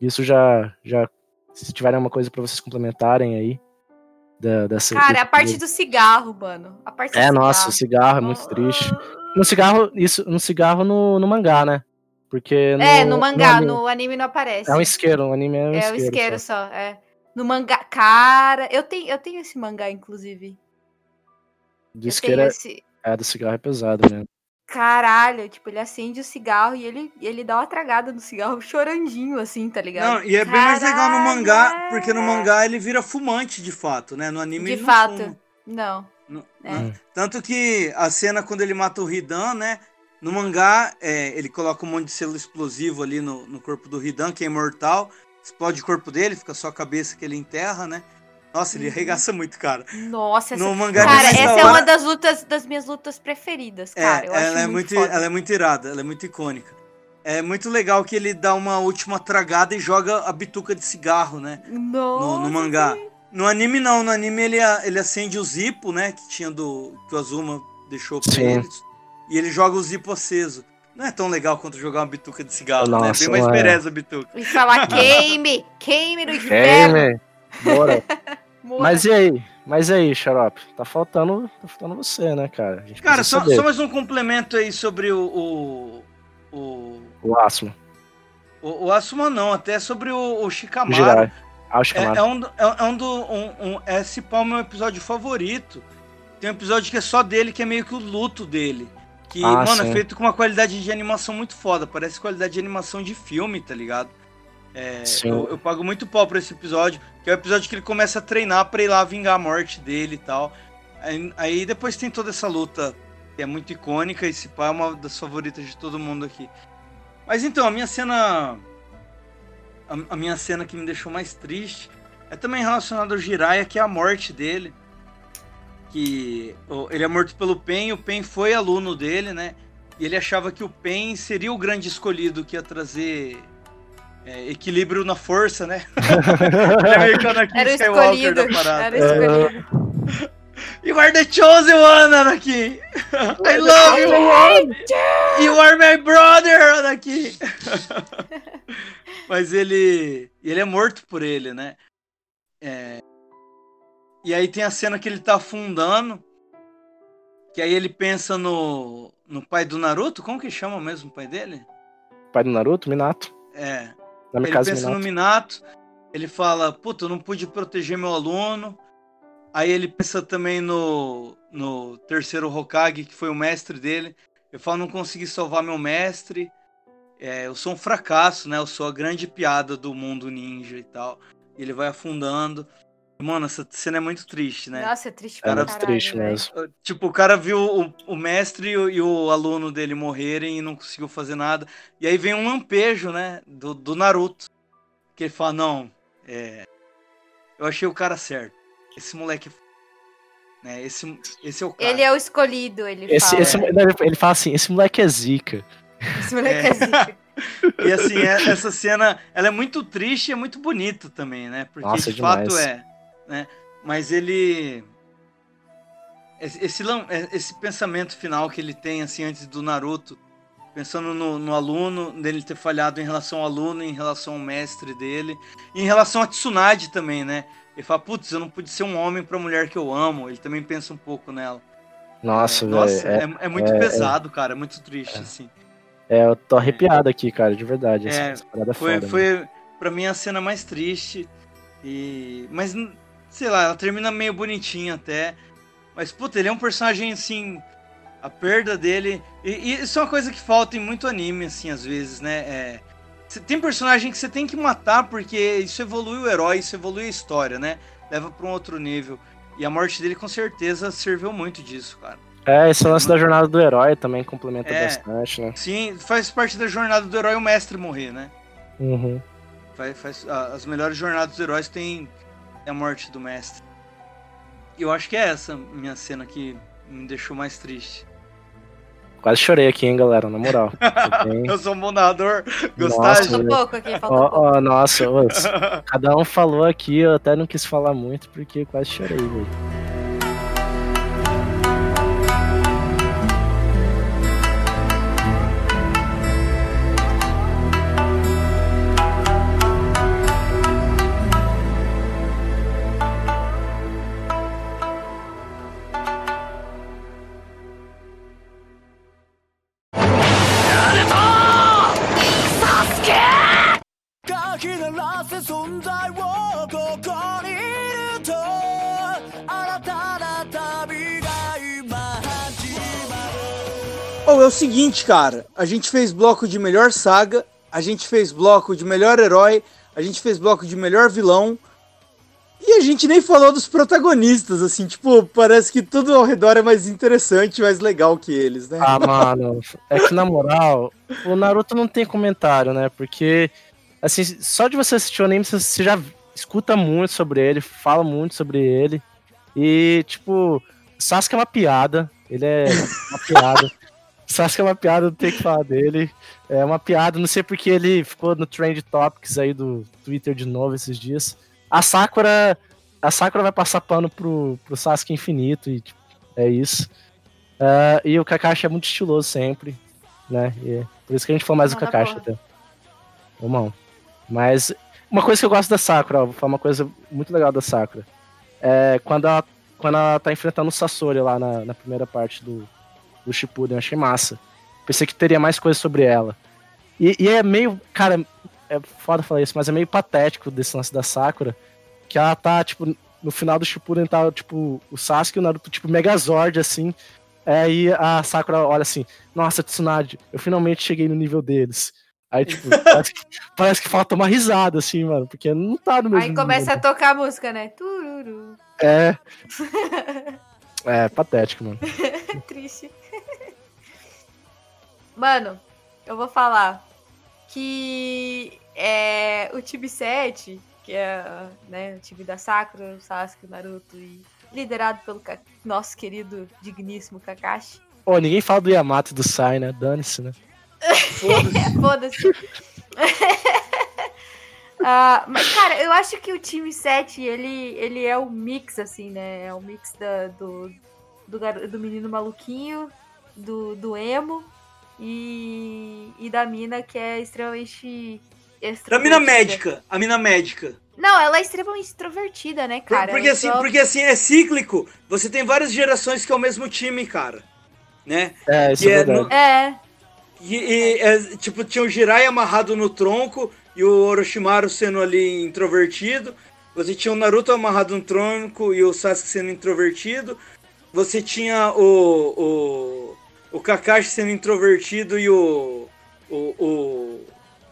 isso já se tiverem alguma coisa pra vocês complementarem aí. Cara, a parte do cigarro, mano. Nossa, o cigarro é muito triste. No cigarro no mangá, né? Porque no mangá, no anime não aparece. É um isqueiro, o anime é um isqueiro. É um isqueiro só, No mangá, cara, eu tenho esse mangá, inclusive. Do isqueiro do cigarro é pesado, né? caralho, tipo, ele acende o cigarro e ele dá uma tragada no cigarro chorandinho, assim, tá ligado? Não, e é bem mais legal no mangá, porque no mangá ele vira fumante, de fato, né? No anime ele não fuma. De fato, não. Tanto que a cena quando ele mata o Hidan, né? No mangá, ele coloca um monte de selo explosivo ali no corpo do Hidan, que é imortal, explode o corpo dele, fica só a cabeça que ele enterra, né? Nossa, ele arregaça muito, cara. Nossa, no mangá, cara, essa é uma das minhas lutas preferidas, cara. Ela é muito irada, ela é muito icônica. É muito legal que ele dá uma última tragada e joga a bituca de cigarro, né? No mangá. No anime, não. No anime, ele acende o Zippo, né? Que o Asuma deixou pra eles. E ele joga o Zippo aceso. Não é tão legal quanto jogar uma bituca de cigarro, né? É bem mais pereza a bituca. E falar, queime no inferno. Queime, bora. Mas e aí, Xarope? Tá faltando você, né, cara? Cara, só mais um complemento aí sobre o Asuma. O Asuma não, até sobre o Shikamaru. Jiraiya. Ah, o Shikamaru. Esse pau é meu episódio favorito. Tem um episódio que é só dele, que é meio que o luto dele. Que, é feito com uma qualidade de animação muito foda. Parece qualidade de animação de filme, tá ligado? Eu pago muito pau pra esse episódio, que é o episódio que ele começa a treinar pra ir lá vingar a morte dele e tal. Aí depois tem toda essa luta que é muito icônica, esse pá é uma das favoritas de todo mundo aqui. Mas então, a minha cena que me deixou mais triste é também relacionada ao Jiraiya, que é a morte dele, que ele é morto pelo Pain, o Pain foi aluno dele, né? E ele achava que o Pain seria o grande escolhido que ia trazer equilíbrio na força, né? Era o escolhido. You are the chosen one, Anakin! I love you! You are my brother, Anakin! Mas ele é morto por ele, né? E aí tem a cena que ele tá afundando, que aí ele pensa no pai do Naruto. Como que chama mesmo o pai dele? Pai do Naruto? Minato. Ele pensa no Minato, ele fala, puta, eu não pude proteger meu aluno. Aí ele pensa também no terceiro Hokage, que foi o mestre dele. Ele fala, não consegui salvar meu mestre, eu sou um fracasso, né? Eu sou a grande piada do mundo ninja e tal. E ele vai afundando. Mano, essa cena é muito triste, né? Nossa, é triste pra caralho. Muito triste mesmo. Tipo, o cara viu o mestre e o aluno dele morrerem e não conseguiu fazer nada. E aí vem um lampejo, né? Do Naruto. Que ele fala, não, eu achei o cara certo. Esse moleque... Né, esse é o cara. Ele é o escolhido, ele fala assim, esse moleque é zica. Esse moleque é zica. E assim, essa cena, ela é muito triste e é muito bonita também, né? Porque nossa, de demais. Fato né? Mas ele... Esse pensamento final que ele tem, assim, antes do Naruto, pensando no aluno, dele ter falhado em relação ao aluno, em relação ao mestre dele, e em relação a Tsunade também, né? Ele fala, putz, eu não pude ser um homem pra mulher que eu amo. Ele também pensa um pouco nela. Nossa, velho. Nossa, é muito pesado, cara, é muito triste, assim. Eu tô arrepiado aqui, cara, de verdade. Essa parada foi pra mim, a cena mais triste. Mas, sei lá, ela termina meio bonitinha até. Mas, puta, ele é um personagem, assim... A perda dele... E isso é uma coisa que falta em muito anime, assim, às vezes, né? Tem personagem que você tem que matar, porque isso evolui o herói, isso evolui a história, né? Leva pra um outro nível. E a morte dele, com certeza, serveu muito disso, cara. Esse lance da jornada do herói também complementa bastante, né? Sim, faz parte da jornada do herói o mestre morrer, né? Uhum. As melhores jornadas dos heróis tem a morte do mestre. Eu acho que é essa minha cena que me deixou mais triste. Quase chorei aqui, hein, galera, na moral. Eu sou um bonador. Gostaram? Falta um pouco aqui, falta um pouco. Nossa, cada um falou aqui, eu até não quis falar muito, porque eu quase chorei, velho. Bom, é o seguinte, cara. A gente fez bloco de melhor saga, a gente fez bloco de melhor herói, a gente fez bloco de melhor vilão. E a gente nem falou dos protagonistas, assim, tipo, parece que tudo ao redor é mais interessante, mais legal que eles, né? Ah, mano, é que na moral, o Naruto não tem comentário, né? Porque, assim, só de você assistir o anime, você já escuta muito sobre ele, fala muito sobre ele. E, tipo, Sasuke é uma piada, ele é uma piada. Sasuke é uma piada, não tem o que falar dele. É uma piada, não sei porque ele ficou no Trend Topics aí do Twitter de novo esses dias. A Sakura vai passar pano pro Sasuke infinito e tipo, é isso. E o Kakashi é muito estiloso sempre, né? E é por isso que a gente falou mais do Kakashi até. Irmão. Mas uma coisa que eu gosto da Sakura, ó, vou falar uma coisa muito legal da Sakura. É quando ela tá enfrentando o Sasori lá na primeira parte do Shippuden, eu achei massa. Pensei que teria mais coisa sobre ela. E é meio, cara... É foda falar isso, mas é meio patético desse lance da Sakura, que ela tá, tipo, no final do Shippuden tá, tipo, o Sasuke e o Naruto, tipo, Megazord, assim, e a Sakura olha assim, nossa, Tsunade, eu finalmente cheguei no nível deles. Aí, tipo, parece que falta uma risada, assim, mano, porque não tá no mesmo. Aí começa nível. A tocar a música, né? Tururu. É. É, patético, mano. Triste. Mano, eu vou falar que... É, o time 7, que é, né, o time da Sakura, o Sasuke, o Naruto, e liderado pelo nosso querido, digníssimo Kakashi. Pô, ninguém fala do Yamato e do Sai, né? Dane-se, né? Foda-se. Mas, cara, eu acho que o time 7, ele é o mix, assim, né? É o mix do menino maluquinho, do emo, e da mina que é extremamente... Da mina médica, a mina médica. Não, ela é extremamente extrovertida, né, cara? Porque assim, é cíclico. Você tem várias gerações que é o mesmo time, cara. Né? É, isso é verdade. Tipo, tinha o Jiraiya amarrado no tronco e o Orochimaru sendo ali introvertido. Você tinha o Naruto amarrado no tronco e o Sasuke sendo introvertido. Você tinha o Kakashi sendo introvertido e o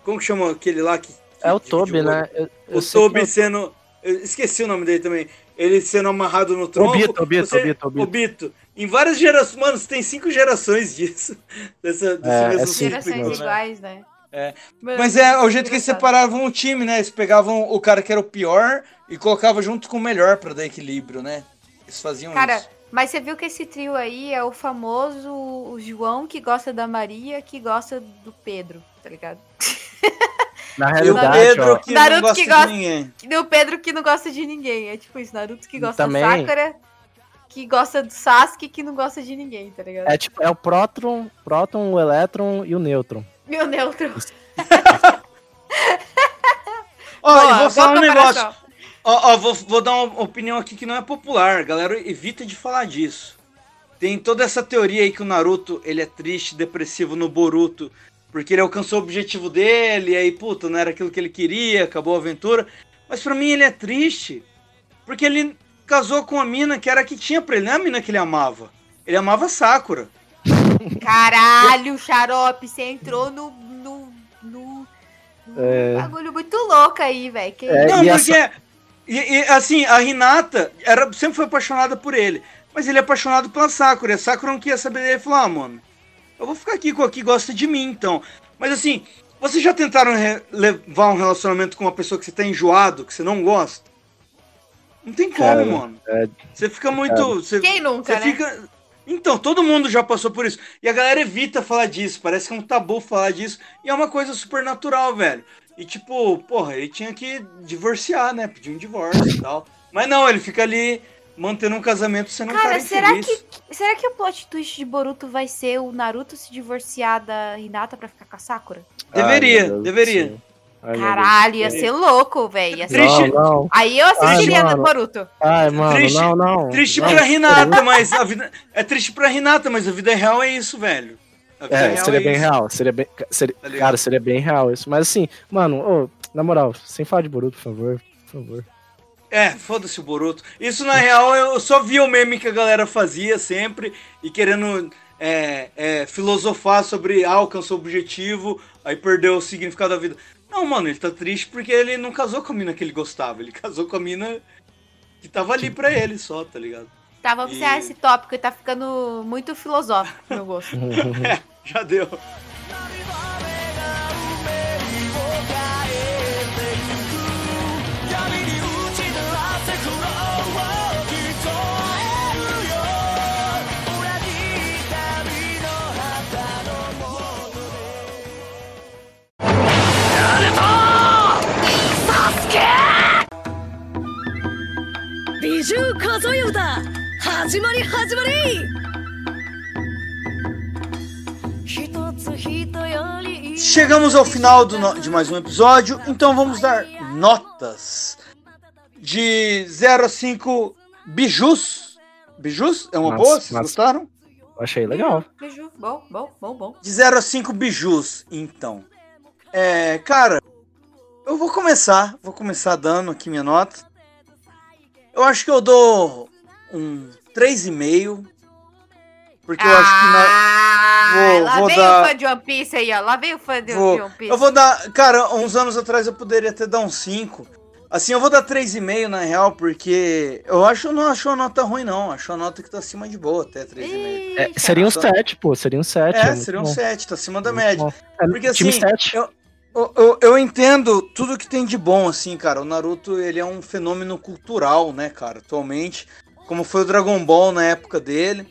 como que chama aquele lá que... É o Tobi, né? O Tobi sendo... Eu esqueci o nome dele também. Ele sendo amarrado no tronco. O Bito. Em várias gerações... Mano, você tem 5 gerações disso. Desse mesmo ciclo. Gerações iguais, né? É. Mas é o jeito que eles separavam o time, né? Eles pegavam o cara que era o pior e colocavam junto com o melhor pra dar equilíbrio, né? Eles faziam isso. Mas você viu que esse trio aí é o famoso o João, que gosta da Maria, que gosta do Pedro, tá ligado? Na realidade, o Pedro que Naruto não gosta de ninguém. O Pedro que não gosta de ninguém. É tipo isso, Naruto que gosta da Sakura, que gosta do Sasuke, que não gosta de ninguém, tá ligado? É tipo, é o próton, o elétron e o nêutron. E o nêutron. Ó, vou falar um negócio. Vou dar uma opinião aqui que não é popular, galera, evita de falar disso. Tem toda essa teoria aí que o Naruto, ele é triste, depressivo no Boruto, porque ele alcançou o objetivo dele, e aí, puta, não era aquilo que ele queria, acabou a aventura. Mas pra mim ele é triste, porque ele casou com a mina que era a que tinha pra ele, não é a mina que ele amava. Ele amava a Sakura. Caralho, xarope, você entrou no bagulho muito louco aí, velho. Não, porque... E assim, a Hinata sempre foi apaixonada por ele, mas ele é apaixonado pela Sakura, e a Sakura não queria saber dele e falou, mano, eu vou ficar aqui com a que gosta de mim, então. Mas assim, vocês já tentaram levar um relacionamento com uma pessoa que você tá enjoado, que você não gosta? Não tem como, mano. Você fica muito... Quem nunca, né? Fica... Então, todo mundo já passou por isso, e a galera evita falar disso, parece que é um tabu falar disso, e é uma coisa super natural, velho. E tipo, porra, ele tinha que divorciar, né? Pedir um divórcio e tal. Mas não, ele fica ali mantendo um casamento sendo um cara infeliz. Será que o plot twist de Boruto vai ser o Naruto se divorciar da Hinata pra ficar com a Sakura? Deveria. Ai, caralho, ia ser louco, velho. Não. Aí eu assistiria no Boruto. Ai, mano, triste, não. Triste pra Hinata, mas a vida... É triste pra Hinata, mas a vida real é isso, velho. Seria bem real. Tá, cara, seria bem real isso. Mas assim, mano, na moral, sem falar de Boruto, por favor. É, foda-se o Boruto. Isso, na real, eu só vi o meme que a galera fazia sempre e querendo filosofar sobre alcançar o objetivo, aí perdeu o significado da vida. Não, mano, ele tá triste porque ele não casou com a mina que ele gostava, ele casou com a mina que tava ali pra ele só, tá ligado? Tá, vamos encerrar esse tópico, tá ficando muito filosófico pro meu gosto. Já deu. Chegamos ao final de mais um episódio, então vamos dar notas de 0 a 5 bijus. Bijus? É uma boa? Vocês gostaram? Achei legal. Biju, bom. De 0 a 5 bijus, então. Cara, eu vou começar dando aqui minha nota. Eu acho que eu dou um 3,5. Porque eu acho que... Lá vem o fã de One Piece aí, ó. Lá vem o fã de One Piece. Eu vou dar... Cara, uns anos atrás eu poderia até dar um 5. Assim, eu vou dar 3,5 na real, porque... Eu não acho a nota ruim, não. Acho a nota que tá acima de boa, até 3,5. Seria um 7, pô. Seria um 7. Seria um 7. Tá acima da média. Porque assim... Eu entendo tudo que tem de bom, assim, cara. O Naruto, ele é um fenômeno cultural, né, cara, atualmente. Como foi o Dragon Ball na época dele.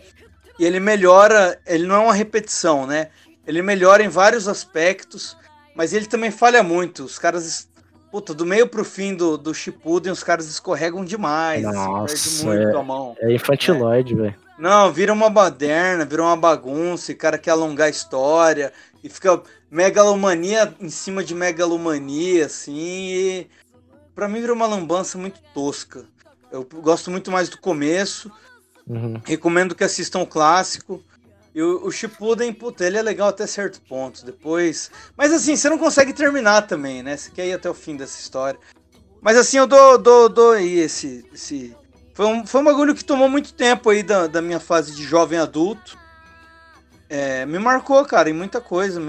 E ele melhora, ele não é uma repetição, né? Ele melhora em vários aspectos, mas ele também falha muito. Os caras, do meio pro fim do Shippuden, os caras escorregam demais. Nossa, assim, perde muito a mão. É infantiloide, velho. Não, vira uma baderna, vira uma bagunça, e o cara quer alongar a história, e fica megalomania em cima de megalomania, assim, e pra mim virou uma lambança muito tosca. Eu gosto muito mais do começo, recomendo que assistam o clássico, e o Shippuden, ele é legal até certo ponto, depois... Mas assim, você não consegue terminar também, né, você quer ir até o fim dessa história. Mas assim, eu dou aí esse... Foi um bagulho que tomou muito tempo aí da minha fase de jovem adulto. Me marcou, cara, em muita coisa.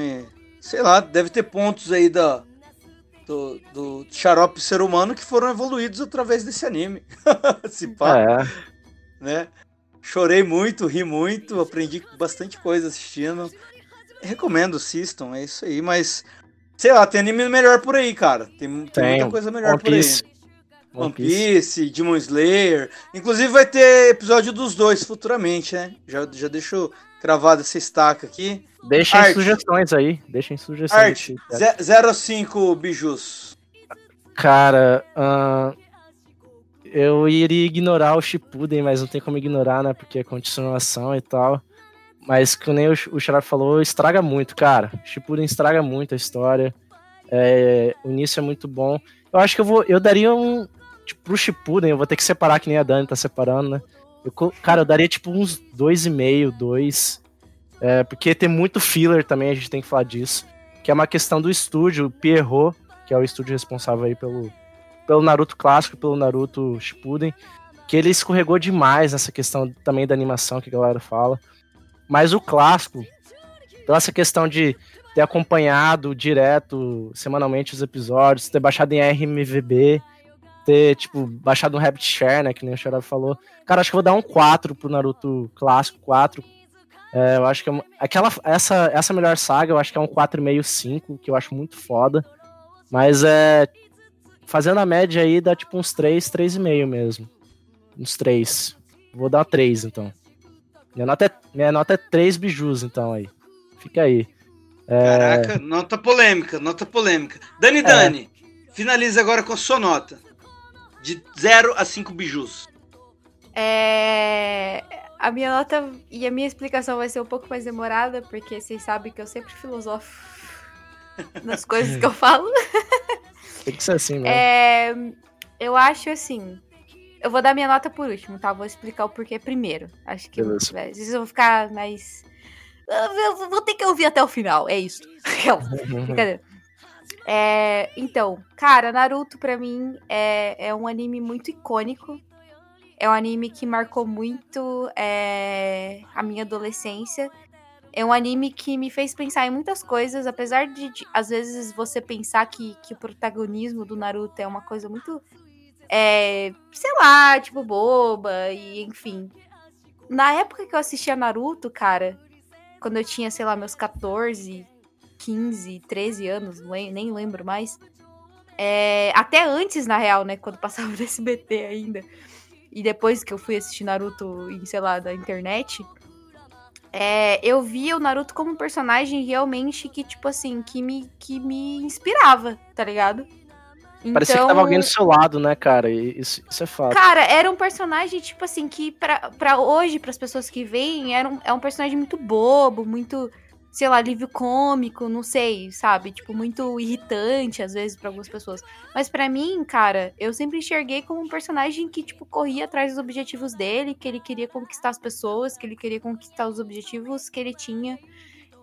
Sei lá, deve ter pontos aí do xarope ser humano que foram evoluídos através desse anime. Se pá, né? Chorei muito, ri muito, aprendi bastante coisa assistindo. Recomendo, assistam, é isso aí. Mas, sei lá, tem anime melhor por aí, cara. Tem muita coisa melhor por aí. One Piece, Demon Slayer. Inclusive vai ter episódio dos dois futuramente, né? Já deixo cravado essa estaca aqui. Deixem sugestões aí. Arte, 0,5 bijus. Cara, eu iria ignorar o Shippuden, mas não tem como ignorar, né? Porque é continuação e tal. Mas que nem o Xará falou, estraga muito, cara. O Shippuden estraga muito a história. O início é muito bom. Eu acho que eu daria um... Tipo, pro Shippuden, eu vou ter que separar que nem a Dani tá separando, né? Eu daria tipo uns 2,5, 2. Porque tem muito filler também, a gente tem que falar disso. Que é uma questão do estúdio, o Pierrot, que é o estúdio responsável aí pelo Naruto clássico, pelo Naruto Shippuden. Que ele escorregou demais nessa questão também da animação que a galera fala. Mas o clássico, pela essa questão de... ter acompanhado direto, semanalmente, os episódios, ter baixado em RMVB, ter, baixado um Rabbit Share, né, que nem o Xarab falou. Cara, acho que eu vou dar um 4 pro Naruto clássico, 4. Eu acho que essa melhor saga, eu acho que é um 4,5, 5, que eu acho muito foda. Mas, fazendo a média aí, dá, uns 3, 3,5 mesmo. Uns 3. Vou dar 3, então. Minha nota é 3 bijus, então, aí. Fica aí. Caraca, nota polêmica. Dani, finaliza agora com a sua nota. De 0 a 5 bijus. A minha nota e a minha explicação vai ser um pouco mais demorada, porque vocês sabem que eu sempre filosofo nas coisas que eu falo. Tem que ser assim, né? Eu acho assim... Eu vou dar minha nota por último, tá? Vou explicar o porquê primeiro. Acho que vocês vão ficar mais... Eu vou ter que ouvir até o final, é isso. Brincadeira. Então, cara, Naruto pra mim é um anime muito icônico. É um anime que marcou muito a minha adolescência. É um anime que me fez pensar em muitas coisas, apesar de às vezes, você pensar que o protagonismo do Naruto é uma coisa muito, sei lá, tipo, boba, e enfim. Na época que eu assistia Naruto, cara, quando eu tinha, sei lá, meus 14, 15, 13 anos, nem lembro mais, até antes, na real, né, quando passava no SBT ainda, e depois que eu fui assistir Naruto, sei lá, da internet... eu via o Naruto como um personagem realmente que, tipo assim, que me inspirava, tá ligado? Então, parecia que tava alguém do seu lado, né, cara? Isso é fato. Cara, era um personagem, tipo assim, que pra hoje, pras pessoas que veem, é um personagem muito bobo, muito, sei lá, alívio cômico, não sei, sabe? Tipo, muito irritante, às vezes, pra algumas pessoas. Mas pra mim, cara, eu sempre enxerguei como um personagem que, tipo, corria atrás dos objetivos dele, que ele queria conquistar as pessoas, que ele queria conquistar os objetivos que ele tinha.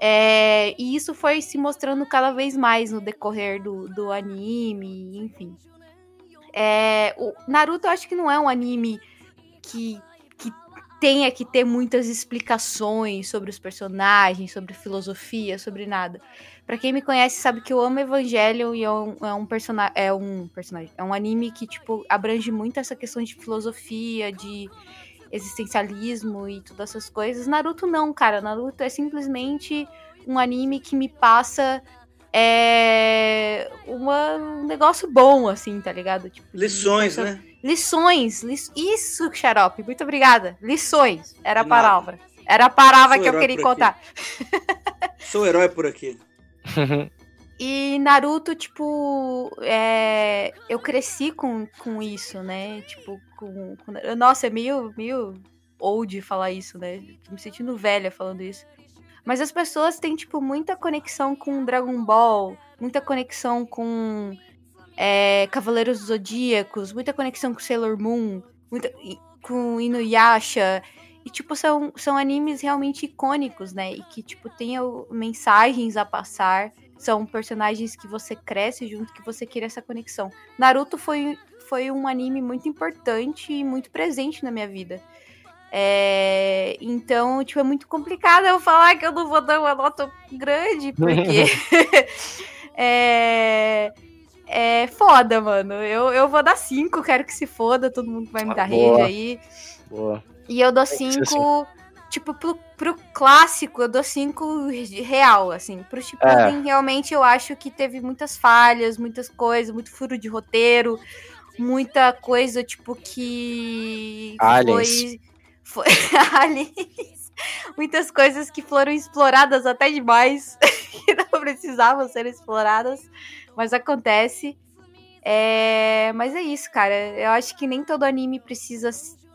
E isso foi se mostrando cada vez mais no decorrer do anime, enfim. O Naruto, eu acho que não é um anime que tenha que ter muitas explicações sobre os personagens, sobre filosofia, sobre nada. Pra quem me conhece sabe que eu amo Evangelion e é um personagem. É um anime que, tipo, abrange muito essa questão de filosofia, de existencialismo e todas essas coisas. Naruto não, cara. Naruto é simplesmente um anime que me passa um negócio bom, assim, tá ligado? Tipo, lições, né? Lições, isso, xarope, muito obrigada. Lições, era a palavra. Era a palavra que eu queria contar. Sou herói por aqui. E Naruto, tipo, eu cresci com isso, né? Tipo, nossa, é meio old falar isso, né? Tô me sentindo velha falando isso. Mas as pessoas têm, tipo, muita conexão com Dragon Ball, muita conexão com Cavaleiros dos Zodíacos, muita conexão com Sailor Moon, com Inuyasha, e, tipo, são animes realmente icônicos, né, e que, tipo, tem mensagens a passar, são personagens que você cresce junto, que você cria essa conexão. Naruto foi um anime muito importante e muito presente na minha vida. Então, tipo, é muito complicado eu falar que eu não vou dar uma nota grande, porque... É foda, mano. Eu vou dar 5, quero que se foda, todo mundo vai me dar rage aí. Boa. E eu dou 5, tipo, pro clássico, eu dou 5 real, assim. Pro Shippuden, realmente, eu acho que teve muitas falhas, muitas coisas, muito furo de roteiro, muita coisa, tipo, que... Aliens. Foi... Aliens. Muitas coisas que foram exploradas até demais, que não precisavam ser exploradas. Mas acontece. Mas é isso, cara. Eu acho que nem todo anime precisa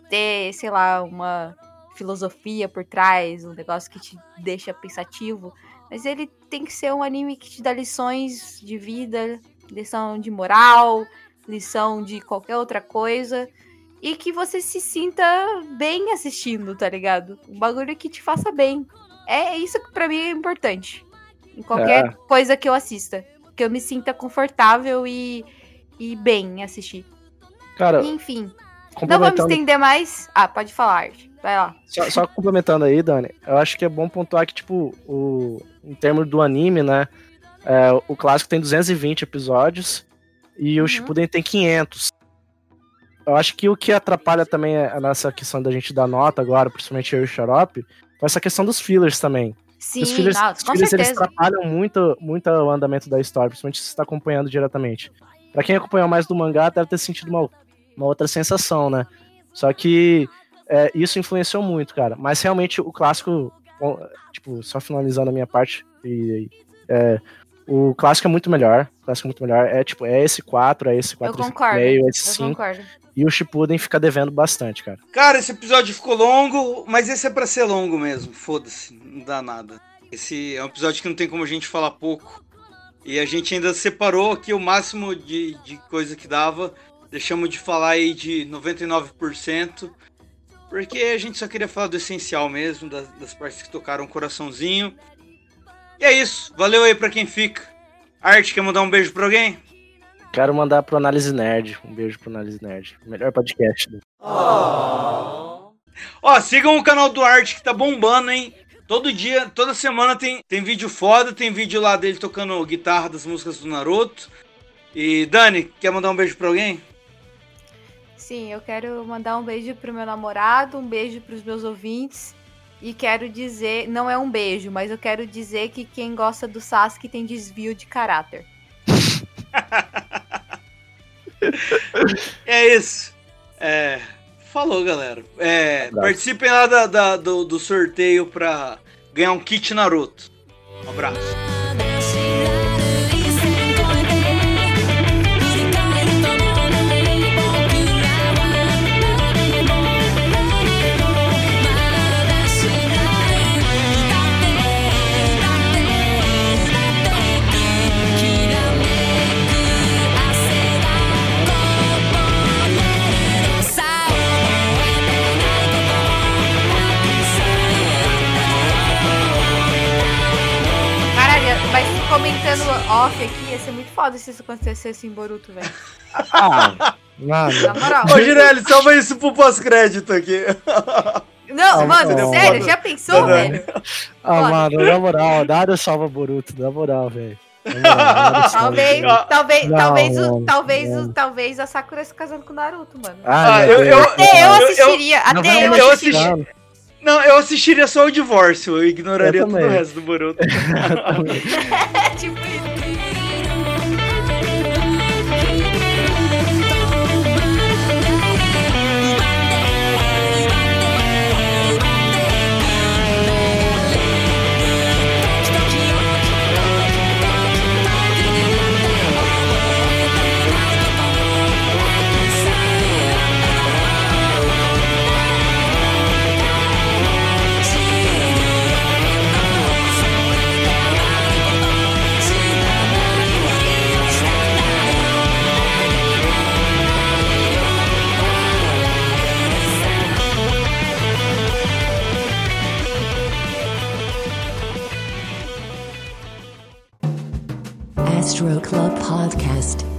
ter, sei lá, uma filosofia por trás, um negócio que te deixa pensativo. Mas ele tem que ser um anime que te dá lições de vida, lição de moral, lição de qualquer outra coisa. E que você se sinta bem assistindo, tá ligado? Um bagulho que te faça bem. É isso que pra mim é importante. Em qualquer coisa que eu assista. Que eu me sinta confortável e bem em assistir. Cara, enfim, não vou me estender mais. Ah, pode falar, Arte. Vai lá. Só complementando aí, Dani, eu acho que é bom pontuar que, tipo, em termos do anime, né, o clássico tem 220 episódios e o Shippuden tem 500. Eu acho que o que atrapalha também a nossa questão da gente dar nota agora, principalmente eu e o Xarope, foi essa questão dos fillers também. Sim, os filhos eles atrapalham muito o andamento da história, principalmente se você está acompanhando diretamente. Pra quem acompanhou mais do mangá, deve ter sentido uma outra sensação, né? Só que isso influenciou muito, cara. Mas realmente o clássico, tipo, só finalizando a minha parte, o clássico é muito melhor. O clássico é muito melhor. Tipo, esse 4, esse 4,5, esse 5. Concordo. E o Shippuden fica devendo bastante, cara. Cara, esse episódio ficou longo, mas esse é pra ser longo mesmo. Foda-se, não dá nada. Esse é um episódio que não tem como a gente falar pouco. E a gente ainda separou aqui o máximo de coisa que dava. Deixamos de falar aí de 99%. Porque a gente só queria falar do essencial mesmo, das partes que tocaram o coraçãozinho. E é isso. Valeu aí pra quem fica. Arte, quer mandar um beijo pra alguém? Quero mandar pro Análise Nerd. Um beijo pro Análise Nerd. Melhor podcast. Ó, sigam o canal do Arte que tá bombando, hein? Todo dia, toda semana tem vídeo foda, tem vídeo lá dele tocando guitarra das músicas do Naruto. E Dani, quer mandar um beijo pra alguém? Sim, eu quero mandar um beijo pro meu namorado, um beijo pros meus ouvintes. E quero dizer, não é um beijo, mas eu quero dizer que quem gosta do Sasuke tem desvio de caráter. É isso. É, falou, galera. É, participem lá do sorteio pra ganhar um kit Naruto. Um abraço. Comentando off aqui, ia ser muito foda se isso acontecesse em Boruto, velho. Ah, nada. Na moral. Ô, Girelli, salva isso pro pós-crédito aqui. Não, mano, sério, já pensou, velho? Foda. Mano, na moral, nada salva Boruto, na moral, velho. Talvez a Sakura se casando com o Naruto, mano. Eu assistiria. Não, eu assistiria só o divórcio, eu ignoraria todo o resto do Boruto. É tipo isso. Astro Club Podcast.